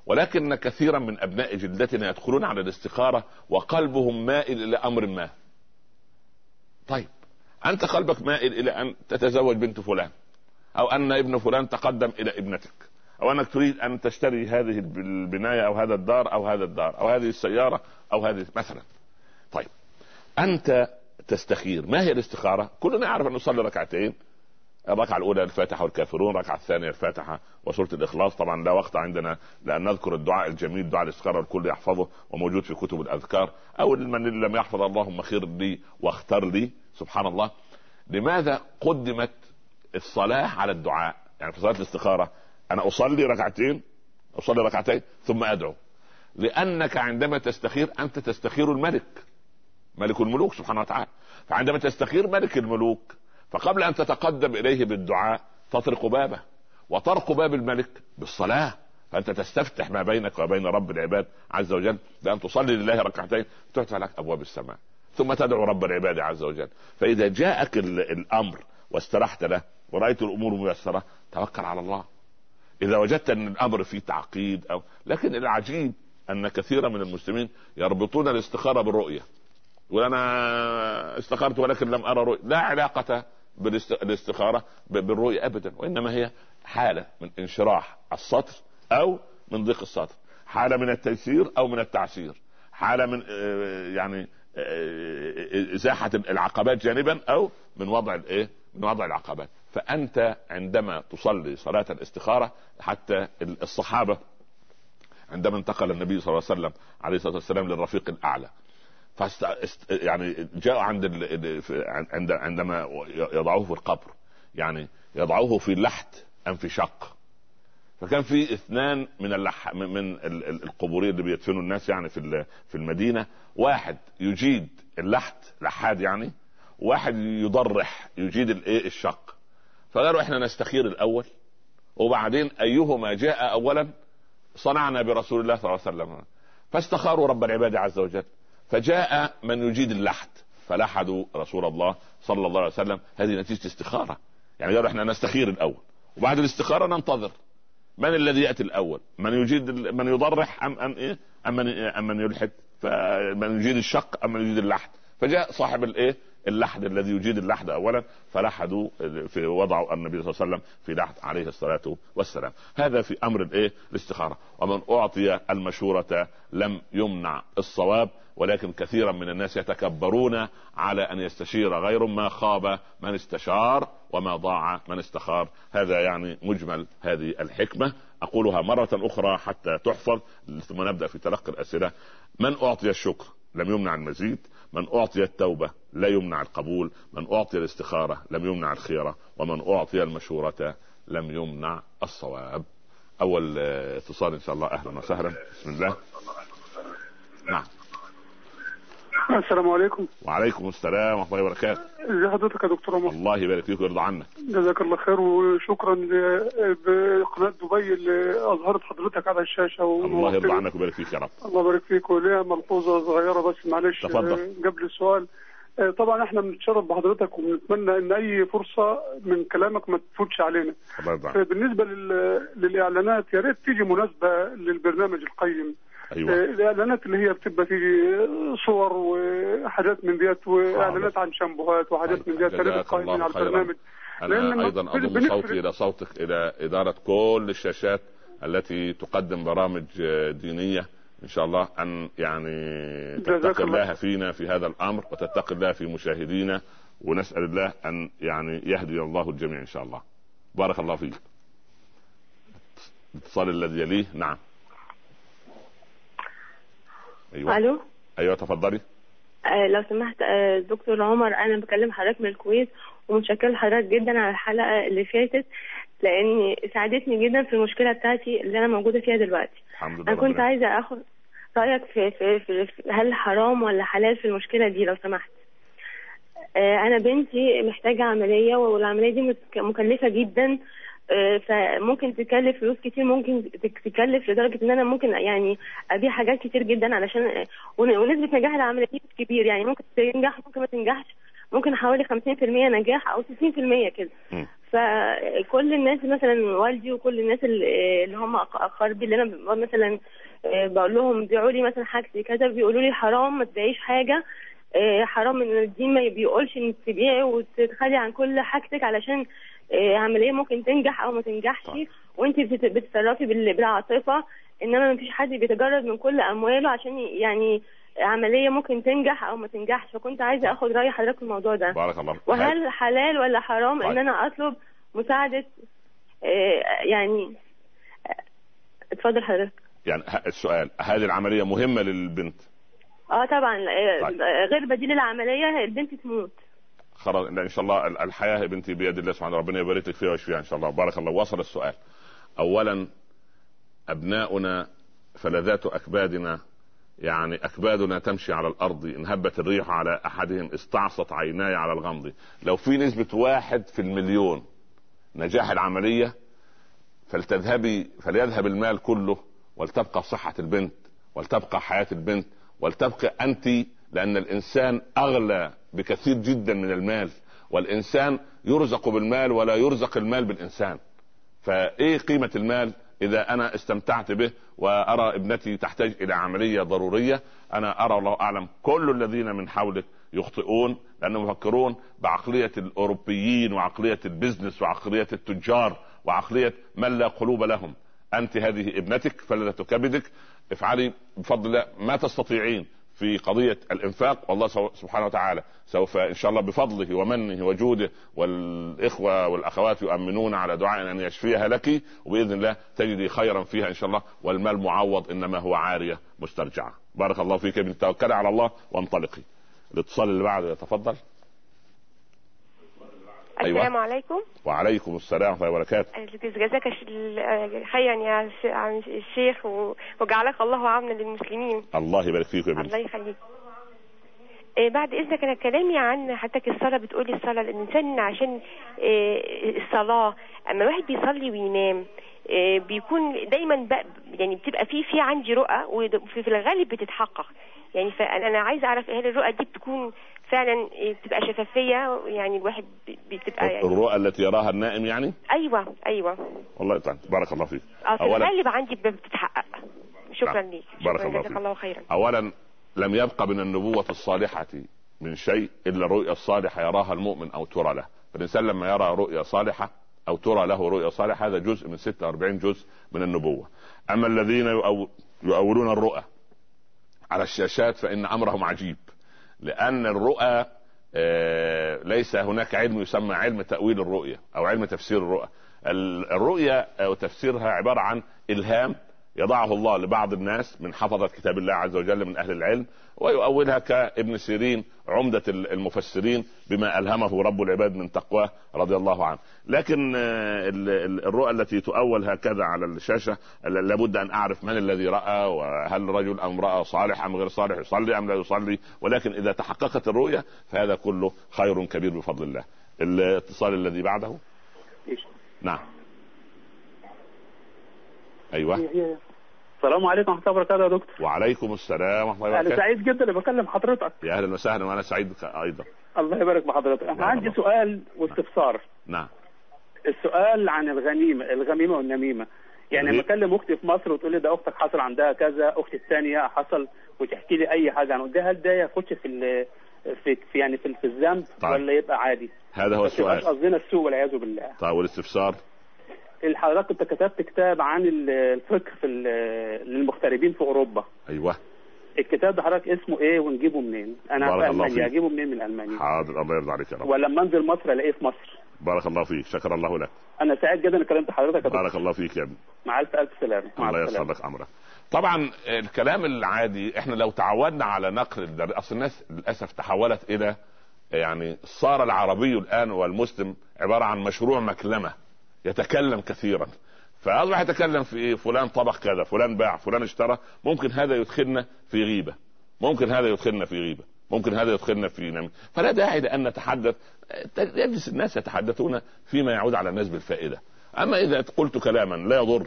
ولكن كثيرا من أبناء جلدتنا يدخلون على الاستخارة وقلبهم مائل إلى أمر ما. طيب أنت قلبك مائل إلى أن تتزوج بنت فلان، أو أن ابن فلان تقدم إلى ابنتك، أو أنك تريد أن تشتري هذه البناية أو هذا الدار أو هذا الدار أو هذه السيارة أو هذه مثلا. طيب أنت تستخير، ما هي الاستخارة؟ كلنا نعرف أن نصلي ركعتين، الركعة الأولى الفاتحة والكافرون، الركعة الثانية الفاتحة وسورة الإخلاص، طبعا لا وقت عندنا لأن نذكر الدعاء الجميل دعاء الاستخارة الكل يحفظه وموجود في كتب الأذكار، أو من لم يحفظ اللهم خير لي واختر لي. سبحان الله، لماذا قدمت الصلاة على الدعاء؟ يعني في صلاة الاستخارة أنا أصلي ركعتين أصلي ركعتين ثم أدعو، لأنك عندما تستخير أنت تستخير الملك، ملك الملوك سبحانه وتعالى، فعندما تستخير ملك الملوك فقبل أن تتقدم إليه بالدعاء تطرق بابه، وطرق باب الملك بالصلاة، فأنت تستفتح ما بينك وبين رب العباد عز وجل، بأن تصلي لله ركعتين تفتح لك أبواب السماء، ثم تدعو رب العباد عز وجل. فإذا جاءك الأمر واسترحت له ورأيت الأمور ميسرة توكل على الله، إذا وجدت أن الأمر فيه تعقيد أو لكن العجيب أن كثيرا من المسلمين يربطون الاستخارة بالرؤية، وأنا استخرت ولكن لم أرى رؤية. لا علاقة بالاستخارة بالرؤية أبدا، وإنما هي حالة من انشراح السطر أو من ضيق السطر، حالة من التيسير أو من التعسير، حالة من يعني إزاحة العقبات جانبا أو من وضع الإيه من وضع العقبات. فأنت عندما تصلي صلاة الاستخارة، حتى الصحابة عندما انتقل النبي صلى الله عليه وسلم عليه الصلاة والسلام للرفيق الأعلى، فاست يعني جاء عند ال... عند عندما يضعوه في القبر، يعني يضعوه في لحد أم في شق، فكان في اثنان من اللح من القبورين اللي بيدفنوا الناس يعني في في المدينة، واحد يجيد اللحد لحاد يعني، واحد يضرح يجيد الايه الشق. فقالوا احنا نستخير الأول وبعدين أيهما جاء أولا صنعنا برسول الله صلى الله عليه وسلم. فاستخاروا رب العباد عز وجل، فجاء من يجيد اللحد فلحدوا رسول الله صلى الله عليه وسلم. هذه نتيجة استخارة، يعني قالوا احنا نستخير الأول وبعد الاستخارة ننتظر من الذي يأتي الأول، من يجيد من يضرح أم أم إيه أم من, إيه أم من يلحد، فمن يجيد الشق أم من يجيد اللحد. فجاء صاحب الإيه اللحد الذي يجيد اللحد اولا، فلحدوا في وضعوا النبي صلى الله عليه وسلم في لحد عليه الصلاة والسلام. هذا في امر الايه الاستخارة. ومن اعطي المشورة لم يمنع الصواب، ولكن كثيرا من الناس يتكبرون على ان يستشير غير، ما خاب من استشار وما ضاع من استخار. هذا يعني مجمل هذه الحكمة. اقولها مرة اخرى حتى تحفظ ثم نبدأ في تلقي الاسئلة. من اعطي الشكر لم يمنع المزيد، من أعطي التوبة لا يمنع القبول، من أعطي الاستخارة لم يمنع الخيرة، ومن أعطي المشورة لم يمنع الصواب. أول اتصال إن شاء الله. أهلا وسهلا، بسم الله. نعم، السلام عليكم. وعليكم السلام ورحمة الله وبركاته. ازي حضرتك يا دكتور عمر؟ الله يبارك فيك ويرضى عنك. جزاك الله خير، وشكرا لقناة دبي اللي اظهرت حضرتك على الشاشة. الله يرضى عنك ويبارك فيك يا رب. الله يبارك فيك. وليها ملحوظة صغيرة بس معلش قبل السؤال. طبعا احنا بنتشرف بحضرتك ونتمنى ان اي فرصة من كلامك ما تفوتش علينا. بالنسبة لل... للاعلانات، يا ريت تيجي مناسبة للبرنامج القيم. أيوة. الإعلانات اللي هي بتبقى فيه صور وحاجات من ديات، وإعلانات عن شامبوهات وحاجات من ديات، تريد قائمين على البرنامج. أنا أيضا أضم صوتي إلى صوتك إلى إدارة كل الشاشات التي تقدم برامج دينية، إن شاء الله أن يعني تتقي الله فينا في هذا الأمر، وتتقي الله في مشاهدينا، ونسأل الله أن يعني يهدي الله الجميع إن شاء الله. بارك الله فيك. اتصال الذي يليه. نعم. أيوة. ألو. أيوة تفضلي. آه لو سمحت آه دكتور عمر، أنا بكلم حضرتك من الكويت، ومتشكر لحضرتك جدا على الحلقة اللي فاتت، لأن ساعدتني جدا في المشكلة بتاعتي اللي أنا موجودة فيها دلوقتي. الحمد لله. أنا كنت عايزة أخد رأيك في, في, في, في هل حرام ولا حلال في المشكلة دي لو سمحت. آه أنا بنتي محتاجة عملية، والعملية دي مكلفة جدا، فممكن تكلف فلوس كتير، ممكن تكلف لدرجه ان انا ممكن يعني ابيع حاجات كتير جدا علشان، ونسبه نجاح العمليه كبير، يعني ممكن تنجح ممكن ما تنجحش، ممكن حوالي خمسين بالمية نجاح او ستين بالمية كده. فكل الناس مثلا والدي وكل الناس اللي هم اقاربي اللي انا مثلا بقول لهم بيعوا لي مثلا حاجتي كذا، بيقولوا لي حرام ما تبيعيش حاجه، حرام ان الدين ما بيقولش ان تبيعي وتتخلي عن كل حاجتك علشان عمليه ممكن تنجح او ما تنجحش. طيب. وانت بتتصرفي بالعاطفه، انما مفيش حد بيتجرد من كل امواله عشان يعني عمليه ممكن تنجح او ما تنجحش. فكنت عايزه اخد راي حضرتك في الموضوع ده. بارك الله. وهل حلال ولا حرام بارك. ان انا اطلب مساعده يعني؟ اتفضل حضرتك. يعني السؤال، هذه العمليه مهمه للبنت؟ اه طبعا. طيب. غير بديل العمليه البنت تموت خلاص، ان شاء الله الحياه بنتي بيد الله سبحانه، ربنا يبارك لك فيها ويشفيها ان شاء الله. بارك الله. وصل السؤال. اولا ابناؤنا فلذات اكبادنا، يعني اكبادنا تمشي على الارض، ان هبت الريح على احدهم استعصت عيناي على الغمض. لو في نسبه واحد في المليون نجاح العمليه، فلتذهبي فليذهب المال كله، ولتبقى صحه البنت، ولتبقى حياه البنت، ولتبقى انت، لان الانسان اغلى بكثير جدا من المال، والإنسان يرزق بالمال ولا يرزق المال بالإنسان. فإيه قيمة المال إذا أنا استمتعت به وأرى ابنتي تحتاج إلى عملية ضرورية؟ أنا أرى الله أعلم كل الذين من حولك يخطئون، لأنهم يفكرون بعقلية الأوروبيين وعقلية البزنس وعقلية التجار وعقلية من لا قلوب لهم. أنت هذه ابنتك فلذة كبدك، افعلي بفضل الله ما تستطيعين في قضية الإنفاق، والله سبحانه وتعالى سوف إن شاء الله بفضله ومنه وجوده، والإخوة والأخوات يؤمنون على دعاء أن يشفيها لك، وبإذن الله تجدي خيرا فيها إن شاء الله. والمال معوض، إنما هو عارية مسترجعة. بارك الله فيك. بنتوكل على الله وانطلقي. الاتصال اللي بعده يتفضل. أيوة. السلام عليكم. وعليكم السلام ورحمة الله وبركاته. جزاك خيرا يا الشيخ، وجعلك الله عونا للمسلمين. الله يبارك فيك يا بنتي. الله يخليك. بعد إذنك أنا كلامي عن حضرتك الصلاة. بتقولي الصلاة الإنسان عشان الصلاة، أما واحد بيصلي وينام بيكون دايما يعني بتبقى فيه في عندي رؤى، وفي الغالب بتتحقق يعني. فأنا عايز أعرف هل الرؤى دي بتكون فعلا بتبقى شفافية يعني، الواحد بتبقى يعني الرؤى التي يراها النائم يعني؟ أيوة أيوة. والله تعالى. بارك الله فيك. أولا الغالب عندي بتتحقق. شكرا لك. بارك الله فيك. الله خيرا. أولا لم يبقى من النبوة الصالحة من شيء إلا الرؤيا الصالحة يراها المؤمن أو ترى له. فالإنسان لما يرى رؤيا صالحة أو ترى له رؤيا صالحة هذا جزء من ستة وأربعين جزء من النبوة. أما الذين يؤولون الرؤى على الشاشات فإن أمرهم عجيب، لأن الرؤى ليس هناك علم يسمى علم تأويل الرؤيا أو علم تفسير الرؤى. الرؤيا أو تفسيرها عبارة عن إلهام يضعه الله لبعض الناس من حفظة كتاب الله عز وجل من أهل العلم، ويؤولها كابن سيرين عمدة المفسرين بما ألهمه رب العباد من تقواه رضي الله عنه. لكن الرؤى التي تؤول هكذا على الشاشة لابد أن أعرف من الذي رأى، وهل رجل أم امرأة صالح أم غير صالح، يصلي أم لا يصلي. ولكن إذا تحققت الرؤية فهذا كله خير كبير بفضل الله. الاتصال الذي بعده. نعم ايوه. السلام عليكم ورحمه الله وبركاته يا دكتور. وعليكم السلام ورحمه الله وبركاته. انا سعيد جدا اللي بكلم حضرتك. يا اهلا وسهلا، وانا سعيد ايضا. الله يبارك بحضرتك. انا عندي الله. سؤال واستفسار. نعم. السؤال عن الغنيمه الغميمه والنميمه. يعني لما اكلم اختي في مصر وتقول لي ده اختك حصل عندها كذا، اختي الثانيه حصل، وتحكي لي اي حاجه عن ده، هل ده يخش في في يعني في الذنب ولا يبقى عادي؟ هذا هو السؤال. مش قصدنا السوء والعياذ بالله. طيب والاستفسار؟ الحضرتك انت كتبت كتاب عن الفكر في للمغتربين في اوروبا. ايوه. الكتاب ده حضرتك اسمه ايه ونجيبه منين؟ انا في المانيا، اجيبه منين من المانيا؟ حاضر، الله يرضى عليك يا رب. ولما انزل مصر الاقيه في مصر. بارك الله فيك، شكر الله لك. انا سعيد جدا ان كلمت حضرتك. بارك الله فيك يا ابني. مع الف الف سلامه. الله يسلمك امرك. طبعا الكلام العادي احنا لو تعودنا على نقل، اصل الناس للاسف تحولت الى يعني صار العربي الان والمسلم عباره عن مشروع مكلمه، يتكلم كثيرا، فأصبح يتكلم في فلان طبخ كذا، فلان باع، فلان اشترى. ممكن هذا يدخلنا في غيبة، ممكن هذا يدخلنا في غيبة، ممكن هذا يدخلنا في نمي. فلا داعي لأن نتحدث، يجلس الناس يتحدثون فيما يعود على الناس بالفائدة. أما إذا قلت كلاما لا يضر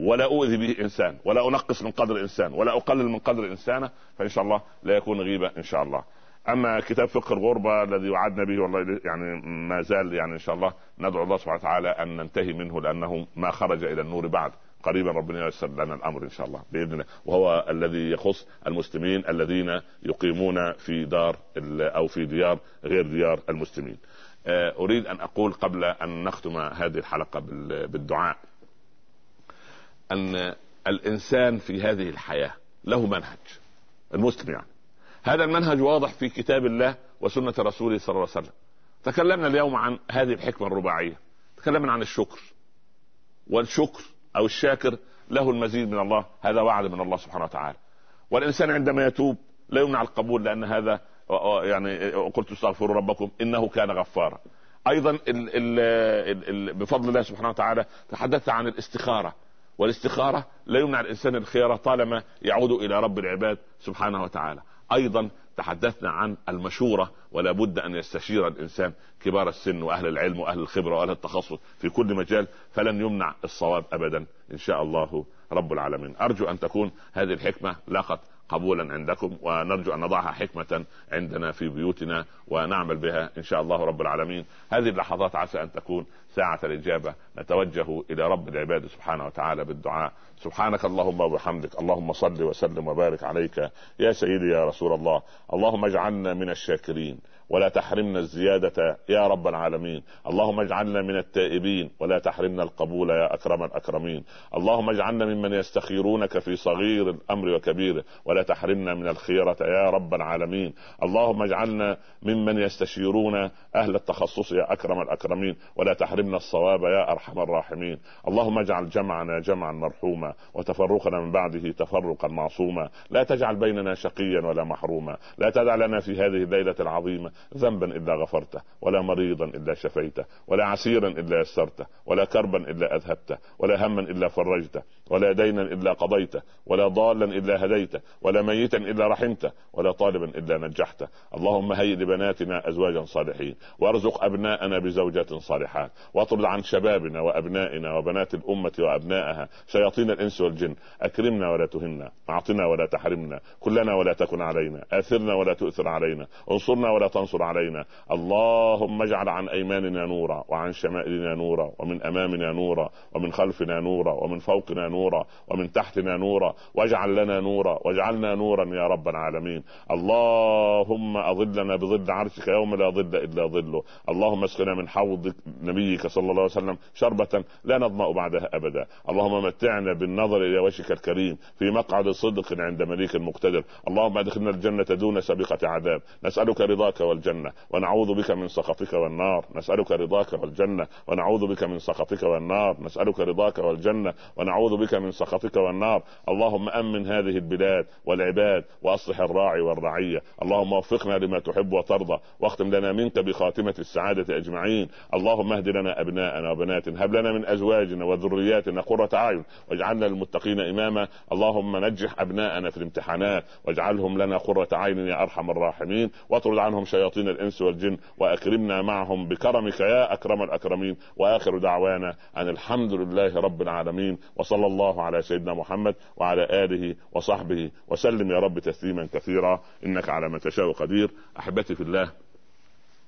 ولا أؤذي به إنسان ولا أنقص من قدر إنسان ولا أقلل من قدر إنسانه، فإن شاء الله لا يكون غيبة إن شاء الله. أما كتاب فقه الغربة الذي وعدنا به والله يعني ما زال يعني إن شاء الله ندعو الله سبحانه وتعالى أن ننتهي منه، لأنه ما خرج إلى النور بعد. قريبا ربنا ييسر لنا الأمر إن شاء الله بإذن الله، وهو الذي يخص المسلمين الذين يقيمون في دار أو في ديار غير ديار المسلمين. أريد أن أقول قبل أن نختم هذه الحلقة بالدعاء أن الإنسان في هذه الحياة له منهج، المسلم يعني. هذا المنهج واضح في كتاب الله وسنة رسوله صلى الله عليه وسلم. تكلمنا اليوم عن هذه الحكمة الرباعية، تكلمنا عن الشكر، والشكر أو الشاكر له المزيد من الله، هذا وعد من الله سبحانه وتعالى. والإنسان عندما يتوب لا يمنع القبول، لأن هذا يعني قلت استغفروا ربكم إنه كان غفارا. أيضا ال ال ال بفضل الله سبحانه وتعالى تحدثت عن الاستخارة، والاستخارة لا يمنع الإنسان الخير طالما يعود إلى رب العباد سبحانه وتعالى. أيضا تحدثنا عن المشورة، ولا بد أن يستشير الإنسان كبار السن وأهل العلم وأهل الخبرة وأهل التخصص في كل مجال، فلن يمنع الصواب أبدا إن شاء الله رب العالمين. أرجو أن تكون هذه الحكمة لاقت قبولا عندكم، ونرجو أن نضعها حكمة عندنا في بيوتنا ونعمل بها إن شاء الله رب العالمين. هذه اللحظات عسى أن تكون ساعة الإجابة، نتوجه إلى رب العباد سبحانه وتعالى بالدعاء. سبحانك اللهم وبحمدك، اللهم صل وسلم وبارك عليك يا سيدي يا رسول الله. اللهم اجعلنا من الشاكرين ولا تحرمنا الزيادة يا رب العالمين. اللهم اجعلنا من التائبين ولا تحرمنا القبول يا أكرم الأكرمين. اللهم اجعلنا ممن يستخيرونك في صغير الأمر وكبيره ولا تحرمنا من الخيرة يا رب العالمين. اللهم اجعلنا ممن يستشيرون أهل التخصص يا أكرم الأكرمين ولا تحرمنا الصواب يا أرحم الراحمين. اللهم اجعل جمعنا جمعا مرحوما وتفرقنا من بعده تفرقا معصوما. لا تجعل بيننا شقيا ولا محروما. لا تدع لنا في هذه الليلة العظيمة ذنبا إلا غفرته، ولا مريضا إلا شفيته، ولا عسيرا إلا يسرته، ولا كربا إلا أذهبته، ولا هما إلا فرجته، ولا دينا إلا قضيته، ولا ضالا إلا هديته، ولا ميتا إلا رحمته، ولا طالبا إلا نجحته. اللهم هيئ لبناتنا أزواجا صالحين، وارزق أبناءنا بزوجات صالحات، واطرد عن شبابنا وأبنائنا وبنات الأمة وأبنائها شياطين الإنس والجن. أكرمنا ولا تهنا، أعطنا ولا تحرمنا، كلنا ولا تكن علينا، آثرنا ولا تؤثر علينا، انصرنا ولا تنصر علينا. اللهم اجعل عن أيماننا نورا وعن شمائلنا نورا ومن أمامنا نورا ومن خلفنا نورا ومن فوقنا نورا ومن تحتنا نورا واجعل لنا نورا واجعلنا نورا يا رب العالمين. اللهم أظلنا بظل عرشك يوم لا ظل إلا ظله. اللهم اسقنا من حوض نبيك صلى الله عليه وسلم شربة لا نظمأ بعدها أبدا. اللهم متعنا بالنظر إلى وجهك الكريم في مقعد صدق عند مليك مقتدر. اللهم ادخلنا الجنة دون سابقة عذاب. نسألك رضاك والجنة ونعوذ بك من سخطك والنار. نسألك رضاك والجنة ونعوذ بك من سخطك والنار. نسألك رضاك والجنة ونعوذ بك من سخطك والنار. اللهم أمن هذه البلاد والعباد وأصلح الراعي والرعية. اللهم وفقنا لما تحب وترضى واختم لنا منك بخاتمة السعادة أجمعين. اللهم اهد لنا أبناءنا وبناتنا، هب لنا من أزواجنا وذرياتنا قرة أعين واجعلنا للمتقين إماما. اللهم نجح أبناءنا في الامتحانات واجعلهم لنا قرة أعين يا أرحم الراحمين، واطرد عنهم شياطين الإنس والجن وأكرمنا معهم بكرمك يا أكرم الأكرمين. وآخر دعوانا أن الحمد لله رب العالمين، وصلى الله على سيدنا محمد وعلى آله وصحبه وسلم يا رب تسليما كثيرا، إنك على ما تشاء قدير. أحبتي في الله،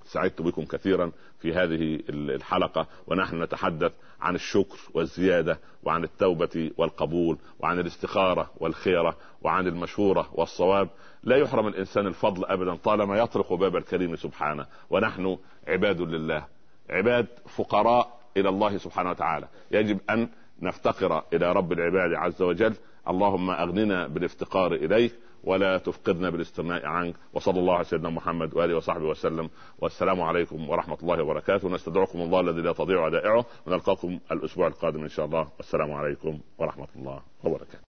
سعدت بكم كثيرا في هذه الحلقة ونحن نتحدث عن الشكر والزيادة وعن التوبة والقبول وعن الاستخارة والخيرة وعن المشورة والصواب. لا يحرم الإنسان الفضل أبدا طالما يطرق باب الكريم سبحانه، ونحن عباد لله، عباد فقراء إلى الله سبحانه وتعالى. يجب أن نفتقر إلى رب العباد عز وجل. اللهم أغننا بالافتقار إليه ولا تفقدنا بالاستغناء عنك. وصلى الله على سيدنا محمد وآله وصحبه وسلم، والسلام عليكم ورحمة الله وبركاته. نستدعكم الله الذي لا تضيع ودائعه، ونلقاكم الأسبوع القادم إن شاء الله. والسلام عليكم ورحمة الله وبركاته.